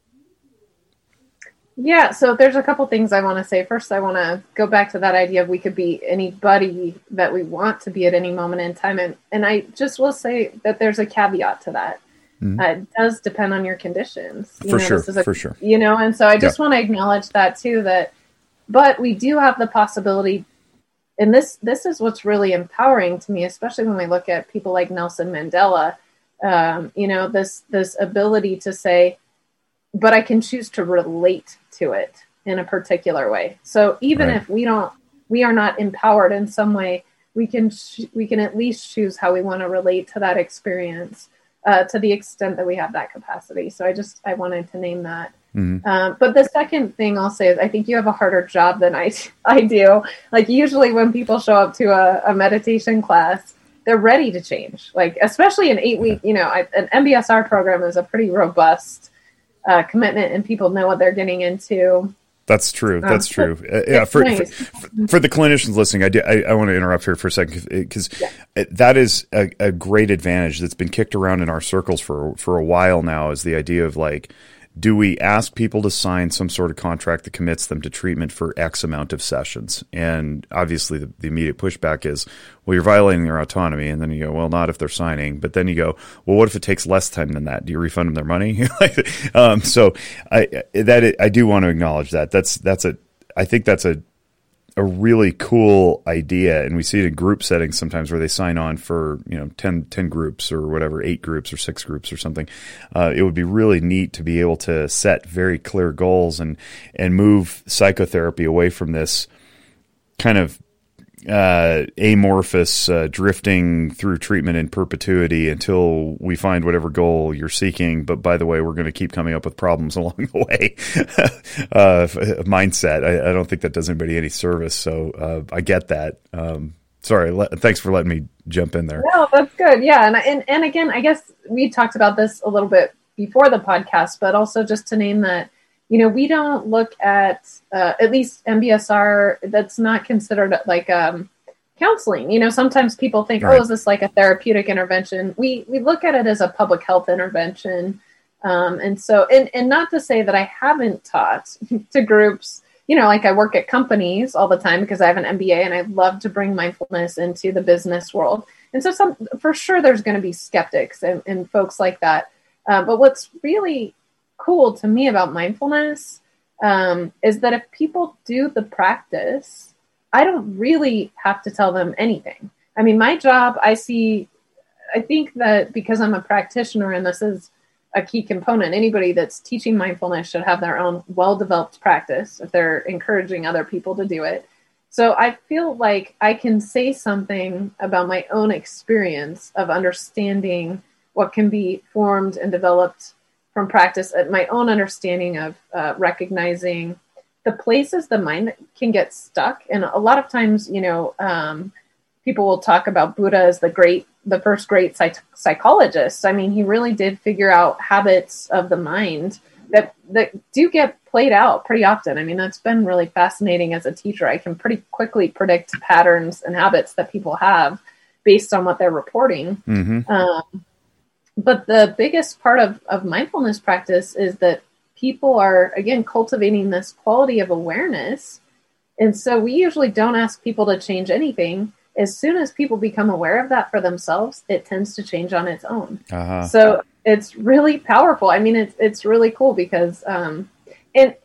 Yeah, so there's a couple things I want to say. First, I want to go back to that idea of we could be anybody that we want to be at any moment in time. And I just will say that there's a caveat to that. Mm-hmm. It does depend on your conditions. For sure. You know, and so I just want to acknowledge that too, but we do have the possibility. And this is what's really empowering to me, especially when we look at people like Nelson Mandela, you know, this ability to say, but I can choose to relate to it in a particular way. So even if we are not empowered in some way, we can at least choose how we want to relate to that experience, to the extent that we have that capacity. So I wanted to name that. Mm-hmm. But the second thing I'll say is, I think you have a harder job than I do. Like, usually when people show up to a meditation class, they're ready to change. Like, especially an 8-week, you know, an MBSR program is a pretty robust commitment, and people know what they're getting into. That's true. That's true. Yeah. For the clinicians listening, I want to interrupt here for a second, because that is a great advantage that's been kicked around in our circles for a while now, is the idea of like, do we ask people to sign some sort of contract that commits them to treatment for X amount of sessions? And obviously the immediate pushback is, well, you're violating their autonomy. And then you go, well, not if they're signing. But then you go, well, what if it takes less time than that? Do you refund them their money? So I do want to acknowledge that. I think that's a really cool idea. And we see it in group settings sometimes where they sign on for, 10 groups or whatever, 8 groups or 6 groups or something. It would be really neat to be able to set very clear goals and move psychotherapy away from this kind of amorphous drifting through treatment in perpetuity until we find whatever goal you're seeking. But by the way, we're going to keep coming up with problems along the way. Mindset. I don't think that does anybody any service. So I get that. Thanks for letting me jump in there. No, that's good. Yeah. And again, I guess we talked about this a little bit before the podcast, but also just to name that, we don't look at least MBSR, that's not considered like counseling. Sometimes people think, right. Oh, is this like a therapeutic intervention? We look at it as a public health intervention. And not to say that I haven't taught to groups, like I work at companies all the time because I have an MBA and I love to bring mindfulness into the business world. And so for sure, there's going to be skeptics and folks like that. But what's really cool to me about mindfulness is that if people do the practice, I don't really have to tell them anything. I mean, my job, I think that because I'm a practitioner and this is a key component, anybody that's teaching mindfulness should have their own well-developed practice if they're encouraging other people to do it. So I feel like I can say something about my own experience of understanding what can be formed and developed from practice at my own understanding of recognizing the places the mind can get stuck. And a lot of times, people will talk about Buddha as the first great psychologist. I mean, he really did figure out habits of the mind that do get played out pretty often. I mean, that's been really fascinating as a teacher. I can pretty quickly predict patterns and habits that people have based on what they're reporting. Mm-hmm. But the biggest part of mindfulness practice is that people are, again, cultivating this quality of awareness. And so we usually don't ask people to change anything. As soon as people become aware of that for themselves, it tends to change on its own. Uh-huh. So it's really powerful. I mean, it's really cool because, in a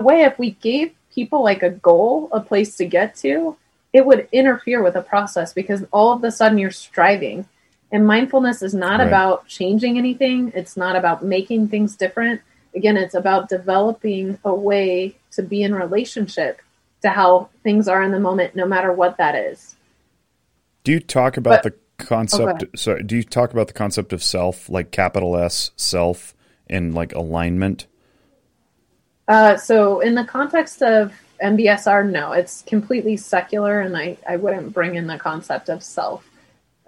way, if we gave people like a goal, a place to get to, it would interfere with the process because all of a sudden you're striving. And mindfulness is not about changing anything. It's not about making things different. Again, it's about developing a way to be in relationship to how things are in the moment, no matter what that is. Do you talk about the concept? So, do you talk about the concept of self, like capital S self, and like alignment? So in the context of MBSR, no, it's completely secular, and I wouldn't bring in the concept of self.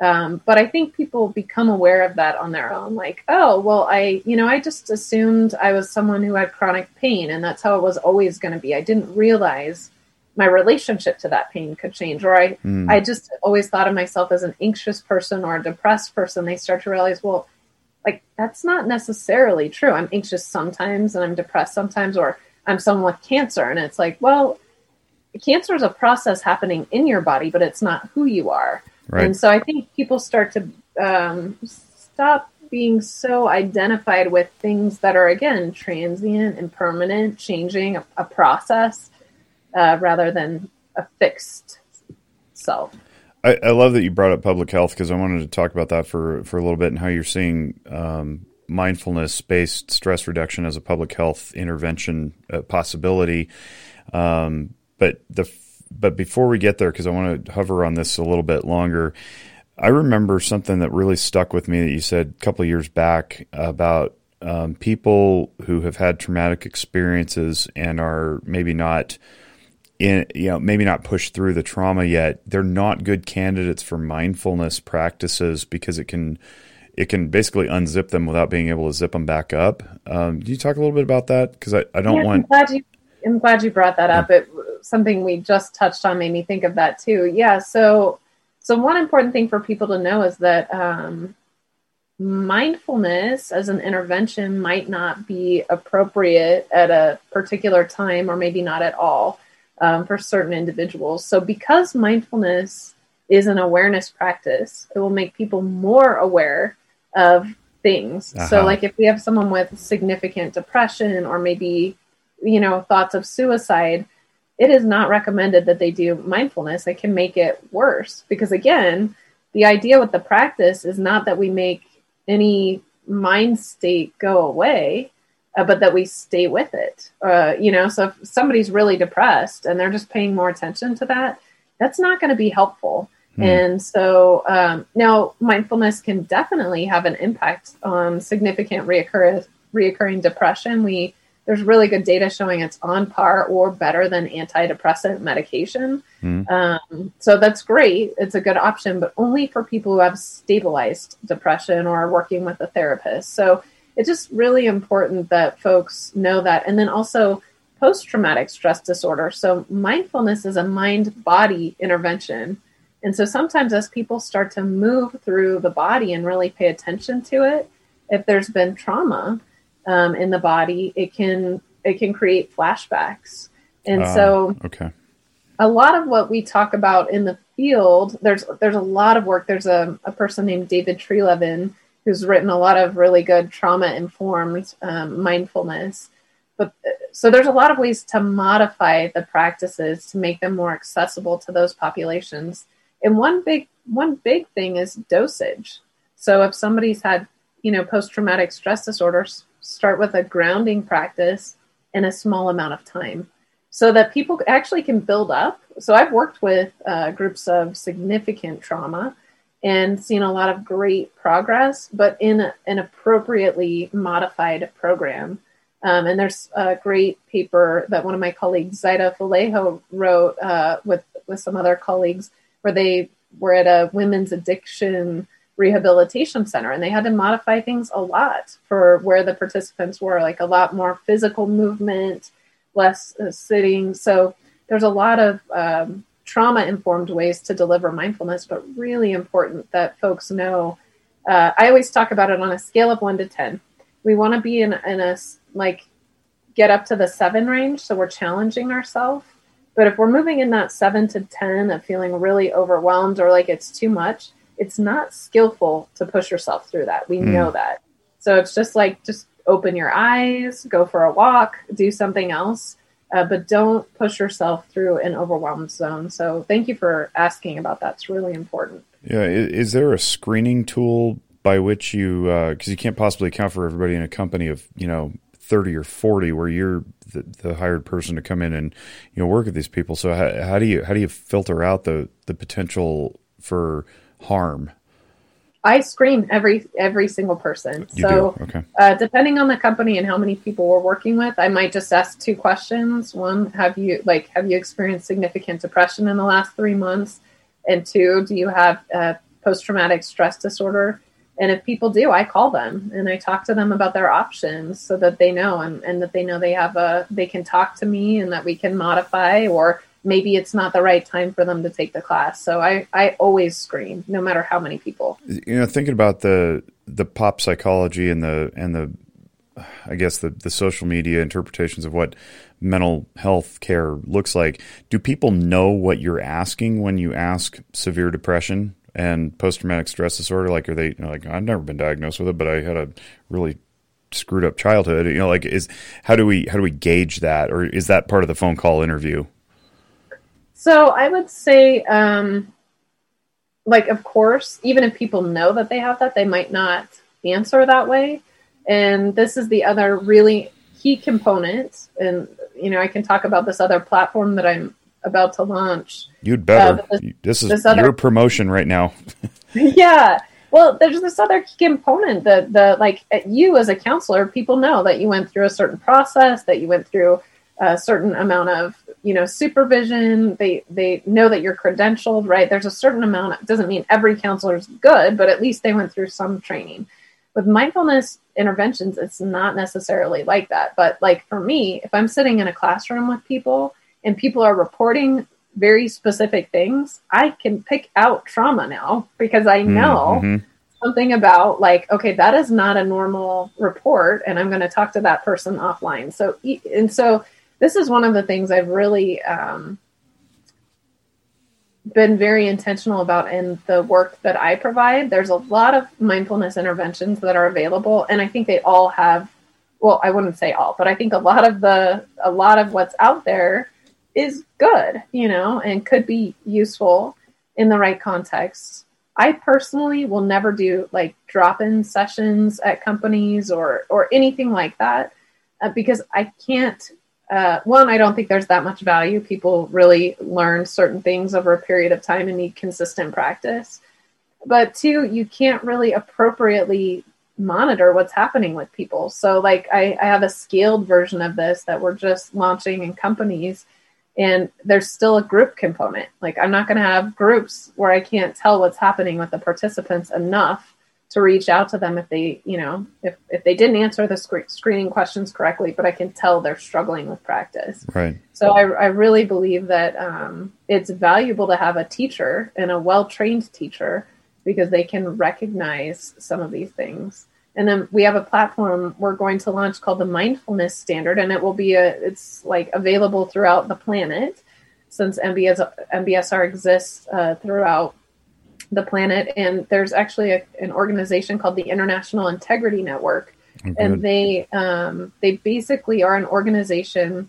But I think people become aware of that on their own. Like, oh, well, I just assumed I was someone who had chronic pain and that's how it was always going to be. I didn't realize my relationship to that pain could change. Or I just always thought of myself as an anxious person or a depressed person. They start to realize, well, like that's not necessarily true. I'm anxious sometimes and I'm depressed sometimes, or I'm someone with cancer. And it's like, well, cancer is a process happening in your body, but it's not who you are. Right. And so I think people start to stop being so identified with things that are, again, transient and permanent, changing a process rather than a fixed self. I love that you brought up public health because I wanted to talk about that for a little bit and how you're seeing mindfulness-based stress reduction as a public health intervention possibility. But before we get there, because I want to hover on this a little bit longer, I remember something that really stuck with me that you said a couple of years back about people who have had traumatic experiences and are maybe not pushed through the trauma yet. They're not good candidates for mindfulness practices because it can basically unzip them without being able to zip them back up. Do you talk a little bit about that? Because I'm glad you brought that up. It something we just touched on made me think of that too. Yeah. So one important thing for people to know is that mindfulness as an intervention might not be appropriate at a particular time, or maybe not at all, for certain individuals. So because mindfulness is an awareness practice, it will make people more aware of things. Uh-huh. So like if we have someone with significant depression or maybe, you know, thoughts of suicide, it is not recommended that they do mindfulness. It can make it worse because, again, the idea with the practice is not that we make any mind state go away, but that we stay with it. So if somebody's really depressed and they're just paying more attention to that, that's not going to be helpful. Mm. And so now mindfulness can definitely have an impact on significant reoccurring depression. There's really good data showing it's on par or better than antidepressant medication. Mm. So that's great. It's a good option, but only for people who have stabilized depression or are working with a therapist. So it's just really important that folks know that. And then also post-traumatic stress disorder. So mindfulness is a mind-body intervention. And so sometimes as people start to move through the body and really pay attention to it, if there's been trauma in the body, it can create flashbacks. And a lot of what we talk about in the field, there's a lot of work. There's a person named David Trelevin who's written a lot of really good trauma-informed mindfulness. But so there's a lot of ways to modify the practices to make them more accessible to those populations. And one big thing is dosage. So if somebody's had, post-traumatic stress disorder, start with a grounding practice in a small amount of time so that people actually can build up. So I've worked with groups of significant trauma and seen a lot of great progress, but in an appropriately modified program. And there's a great paper that one of my colleagues, Zaida Vallejo, wrote with some other colleagues where they were at a women's addiction rehabilitation center, and they had to modify things a lot for where the participants were, like a lot more physical movement, less sitting. So there's a lot of trauma-informed ways to deliver mindfulness, but really important that folks know. I always talk about it on a scale of 1 to 10. We want to be in a get up to the 7 range, so we're challenging ourselves. But if we're moving in that 7 to 10 of feeling really overwhelmed or like it's too much, it's not skillful to push yourself through that. We know that. So it's just open your eyes, go for a walk, do something else, but don't push yourself through an overwhelmed zone. So thank you for asking about that. It's really important. Yeah. Is there a screening tool by which you, because you can't possibly account for everybody in a company of, 30 or 40 where you're the hired person to come in and, work with these people. So how do you filter out the potential for harm? I screen every single person. You so do? Okay. Depending on the company and how many people we're working with, I might just ask 2 questions. One, have you experienced significant depression in the last 3 months? And 2, do you have post-traumatic stress disorder? And if people do, I call them and I talk to them about their options so that they know and that they know they can talk to me and that we can modify, or maybe it's not the right time for them to take the class. So I always screen, no matter how many people. Thinking about the pop psychology and the I guess the social media interpretations of what mental health care looks like, do people know what you're asking when you ask severe depression and post-traumatic stress disorder? Like, are they I've never been diagnosed with it, but I had a really screwed up childhood. How do we gauge that? Or is that part of the phone call interview? So I would say, of course, even if people know that they have that, they might not answer that way. And this is the other really key component. And, I can talk about this other platform that I'm about to launch. You'd better. This is your promotion right now. Yeah. Well, there's this other key component that you as a counselor, people know that you went through a certain process, that you went through a certain amount of, supervision. They know that you're credentialed, right? There's a certain amount. It doesn't mean every counselor is good, but at least they went through some training. With mindfulness interventions, it's not necessarily like that. But for me, if I'm sitting in a classroom with people and people are reporting very specific things, I can pick out trauma now because I know something about like, okay, that is not a normal report, and I'm going to talk to that person offline. So, and so this is one of the things I've really been very intentional about in the work that I provide. There's a lot of mindfulness interventions that are available, and I think they all have, well, I wouldn't say all, but I think a lot of what's out there is good, you know, and could be useful in the right context. I personally will never do like drop-in sessions at companies or anything like that because I can't, one, I don't think there's that much value. People really learn certain things over a period of time and need consistent practice. But two, you can't really appropriately monitor what's happening with people. So like I have a scaled version of this that we're just launching in companies, and there's still a group component. Like I'm not going to have groups where I can't tell what's happening with the participants enough to reach out to them if they, you know, if they didn't answer the screening questions correctly, but I can tell they're struggling with practice. Right. So I really believe that it's valuable to have a teacher, and a well-trained teacher, because they can recognize some of these things. And then we have a platform we're going to launch called the Mindfulness Standard, and it will be it's like available throughout the planet, since MBSR exists throughout the planet. And there's actually an organization called the International Integrity Network. Okay. And they basically are an organization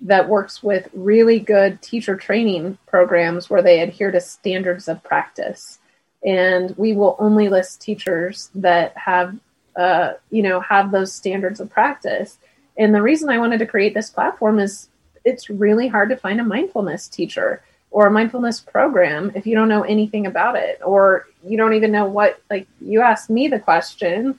that works with really good teacher training programs where they adhere to standards of practice. And we will only list teachers that have those standards of practice. And the reason I wanted to create this platform is it's really hard to find a mindfulness teacher or a mindfulness program if you don't know anything about it, or you don't even know what, like you asked me the question,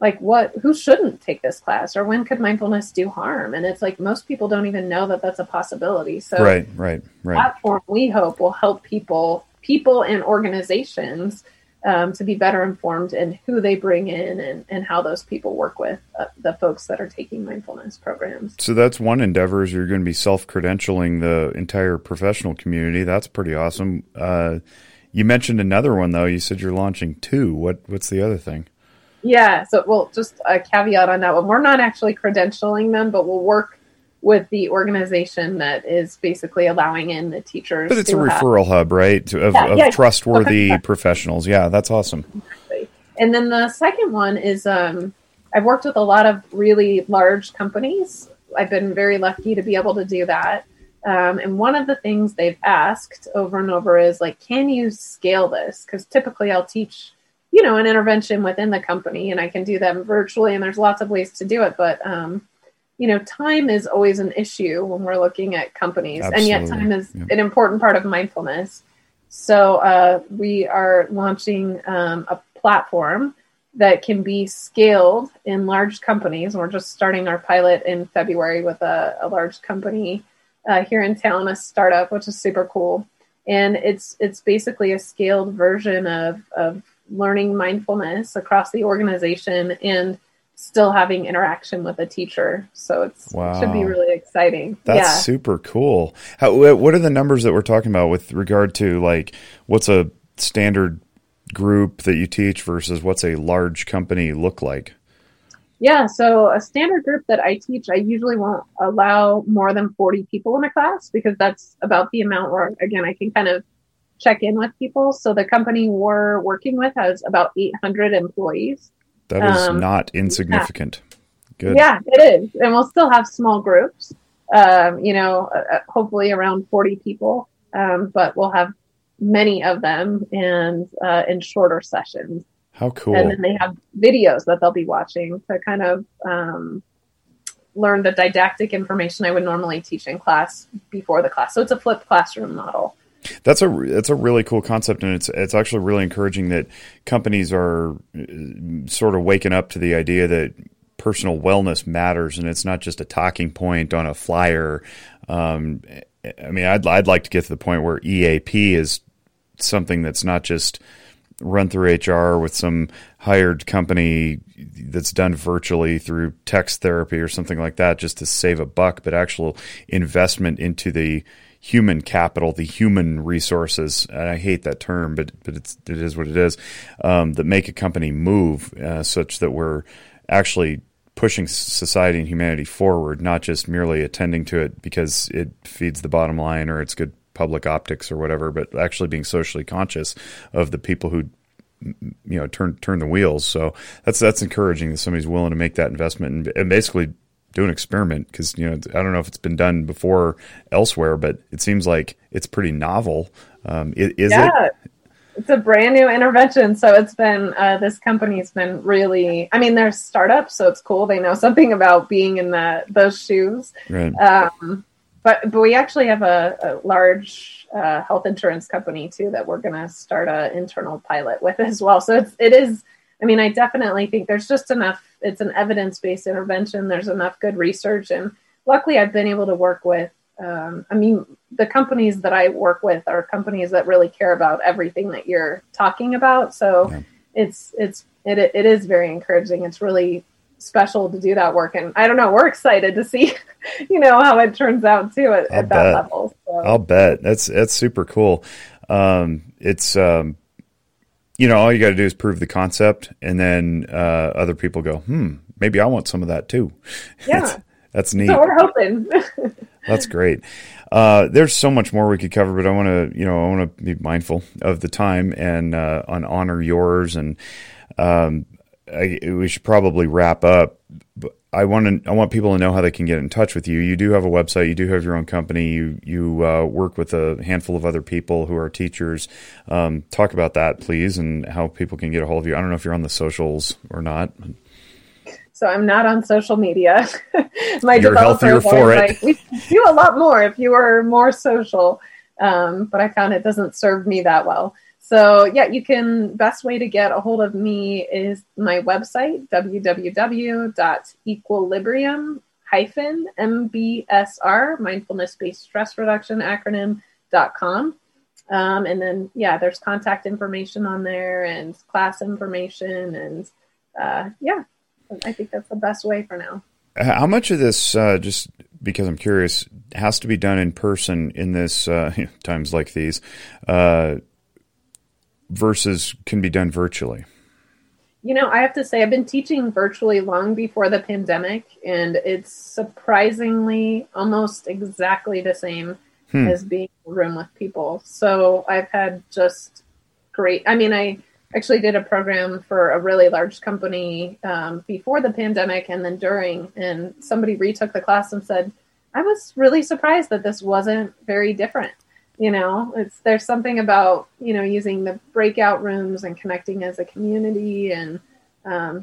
like who shouldn't take this class, or when could mindfulness do harm? And it's like, most people don't even know that that's a possibility. So right. Platform, we hope, will help people and organizations to be better informed in who they bring in and how those people work with the folks that are taking mindfulness programs. So that's one endeavor, is you're going to be self-credentialing the entire professional community. That's pretty awesome. You mentioned another one, though. You said you're launching two. What's the other thing? Yeah. So, well, just a caveat on that one. We're not actually credentialing them, but we'll work with the organization that is basically allowing in the teachers. But it's a referral hub, right? Of trustworthy professionals. Yeah, that's awesome. Exactly. And then the second one is I've worked with a lot of really large companies. I've been very lucky to be able to do that. And one of the things they've asked over and over is like, can you scale this? Because typically I'll teach, you know, an intervention within the company, and I can do them virtually, and there's lots of ways to do it. But, you know, time is always an issue when we're looking at companies. Absolutely. And yet time is an important part of mindfulness. So we are launching a platform that can be scaled in large companies. We're just starting our pilot in February with a large company here in town, a startup, which is super cool. And it's basically a scaled version of learning mindfulness across the organization and still having interaction with a teacher. So It should be really exciting. That's super cool. What are the numbers that we're talking about with regard to like what's a standard group that you teach versus what's a large company look like? Yeah. So a standard group that I teach, I usually won't allow more than 40 people in a class, because that's about the amount where, again, I can kind of check in with people. So the company we're working with has about 800 employees. That is not insignificant. Yeah. Good. Yeah, it is. And we'll still have small groups, hopefully around 40 people, but we'll have many of them and in shorter sessions. How cool. And then they have videos that they'll be watching to kind of learn the didactic information I would normally teach in class before the class. So it's a flipped classroom model. That's a really cool concept, and it's actually really encouraging that companies are sort of waking up to the idea that personal wellness matters, and it's not just a talking point on a flyer. I mean, I'd like to get to the point where EAP is something that's not just run through HR with some hired company that's done virtually through text therapy or something like that, just to save a buck, but actual investment into the human capital, the human resources. I hate that term, but it is what it is, that make a company move such that we're actually pushing society and humanity forward, not just merely attending to it because it feeds the bottom line or it's good public optics or whatever, but actually being socially conscious of the people who, you know, turn the wheels. So that's encouraging that somebody's willing to make that investment and basically do an experiment, because, you know, I don't know if it's been done before elsewhere, but it seems like it's pretty novel. It's a brand new intervention. So it's been, this company's been really, I mean, they're startups, so it's cool. They know something about being in those shoes. Right. But we actually have a large health insurance company, too, that we're going to start an internal pilot with as well. So it is, I mean, I definitely think there's just enough. It's an evidence-based intervention. There's enough good research. And luckily, I've been able to work with, the companies that I work with are companies that really care about everything that you're talking about. So yeah. It is very encouraging. It's really special to do that work, and I don't know, we're excited to see, you know, how it turns out too at that level. So. I'll bet that's super cool. You know, all you got to do is prove the concept, and then other people go, maybe I want some of that too. Yeah, that's neat. So we're hoping. That's great. There's so much more we could cover, but I want to be mindful of the time and honor yours, and we should probably wrap up. I want people to know how they can get in touch with you. You do have a website. You do have your own company. You work with a handful of other people who are teachers. Talk about that, please, and how people can get a hold of you. I don't know if you're on the socials or not. So I'm not on social media. My you're healthier for it. Like, we do a lot more if you were more social, but I found it doesn't serve me that well. So yeah, best way to get a hold of me is my website, www.equilibrium-mbsr, mindfulness-based stress reduction acronym.com. And then, yeah, there's contact information on there and class information. And I think that's the best way for now. How much of this, just because I'm curious, has to be done in person in this times like these, versus can be done virtually? You know, I have to say, I've been teaching virtually long before the pandemic, and it's surprisingly almost exactly the same as being in a room with people. So I've had just great, I mean, I actually did a program for a really large company before the pandemic and then during, and somebody retook the class and said, I was really surprised that this wasn't very different. You know, there's something about, you know, using the breakout rooms and connecting as a community and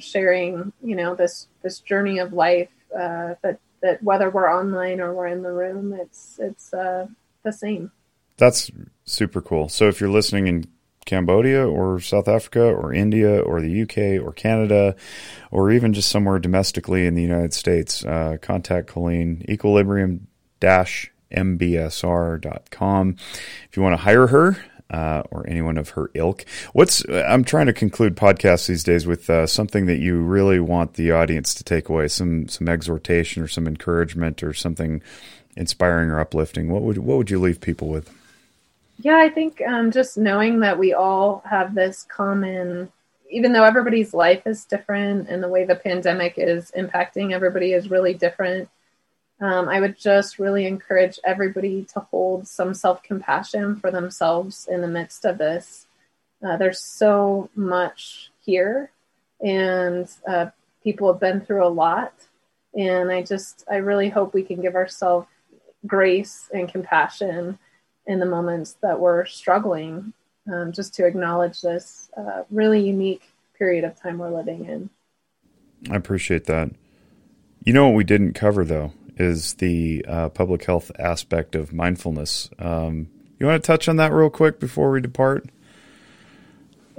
sharing, you know, this journey of life that whether we're online or we're in the room, it's the same. That's super cool. So if you're listening in Cambodia or South Africa or India or the UK or Canada, or even just somewhere domestically in the United States, contact Colleen, equilibrium-mbsr.com. If you want to hire her or anyone of her ilk, I'm trying to conclude podcasts these days with something that you really want the audience to take away, some exhortation or some encouragement or something inspiring or uplifting. What would you leave people with? Yeah, I think just knowing that we all have this common, even though everybody's life is different and the way the pandemic is impacting everybody is really different, I would just really encourage everybody to hold some self-compassion for themselves in the midst of this. There's so much here, and people have been through a lot. And I really hope we can give ourselves grace and compassion in the moments that we're struggling, just to acknowledge this really unique period of time we're living in. I appreciate that. You know what we didn't cover, though, is the public health aspect of mindfulness. You want to touch on that real quick before we depart?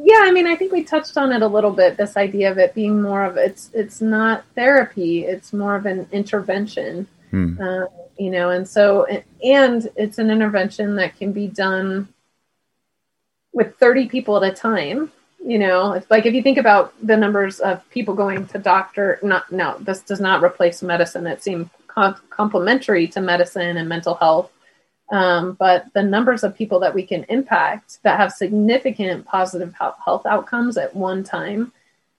Yeah, I mean, I think we touched on it a little bit, this idea of it being more of, it's not therapy, it's more of an intervention, you know, and so, and it's an intervention that can be done with 30 people at a time. You know, it's like if you think about the numbers of people going to doctor, this does not replace medicine. It seemed complementary to medicine and mental health. But the numbers of people that we can impact that have significant positive health outcomes at one time,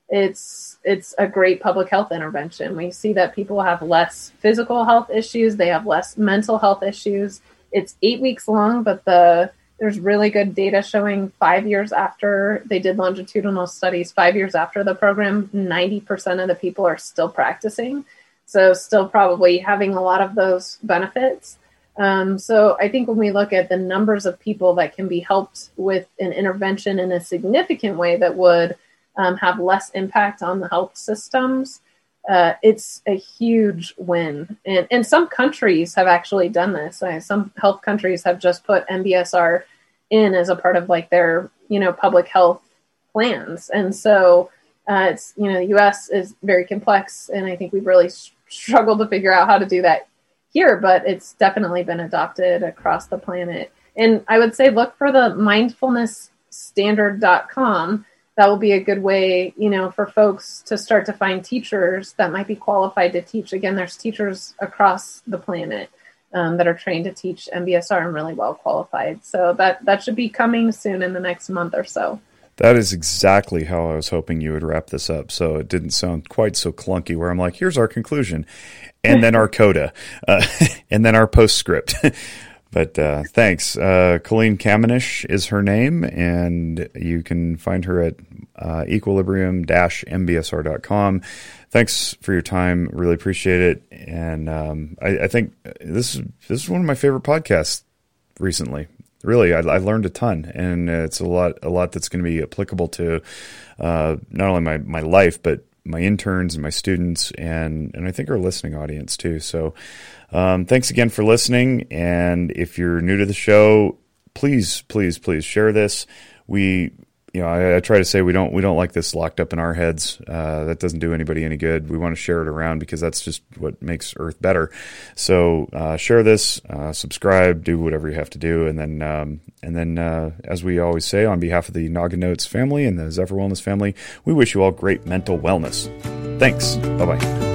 it's a great public health intervention. We see that people have less physical health issues. They have less mental health issues. It's 8 weeks long, but there's really good data showing 5 years after they did longitudinal studies, 5 years after the program, 90% of the people are still practicing. So still probably having a lot of those benefits. So I think when we look at the numbers of people that can be helped with an intervention in a significant way that would have less impact on the health systems, it's a huge win. And some countries have actually done this. Some health countries have just put MBSR in as a part of like their, public health plans. And so it's, the U.S. is very complex. And I think we've really struggled to figure out how to do that here, but it's definitely been adopted across the planet. And I would say, look for the mindfulnessstandard.com. That will be a good way, for folks to start to find teachers that might be qualified to teach. Again, there's teachers across the planet that are trained to teach MBSR and really well qualified. So that should be coming soon in the next month or so. That is exactly how I was hoping you would wrap this up. So it didn't sound quite so clunky where I'm like, here's our conclusion and then our coda and then our postscript. But thanks. Colleen Kamenish is her name, and you can find her at equilibrium-mbsr.com. Thanks for your time. Really appreciate it. And I think this is one of my favorite podcasts recently. Really, I learned a ton, and it's a lot that's going to be applicable to not only my life, but my interns and my students and I think our listening audience too. So thanks again for listening. And if you're new to the show, please, please, please share this. We, I try to say we don't like this locked up in our heads. That doesn't do anybody any good. We want to share it around because that's just what makes Earth better. So share this, subscribe, do whatever you have to do. And then, as we always say, on behalf of the Naga Notes family and the Zephyr Wellness family, we wish you all great mental wellness. Thanks. Bye-bye.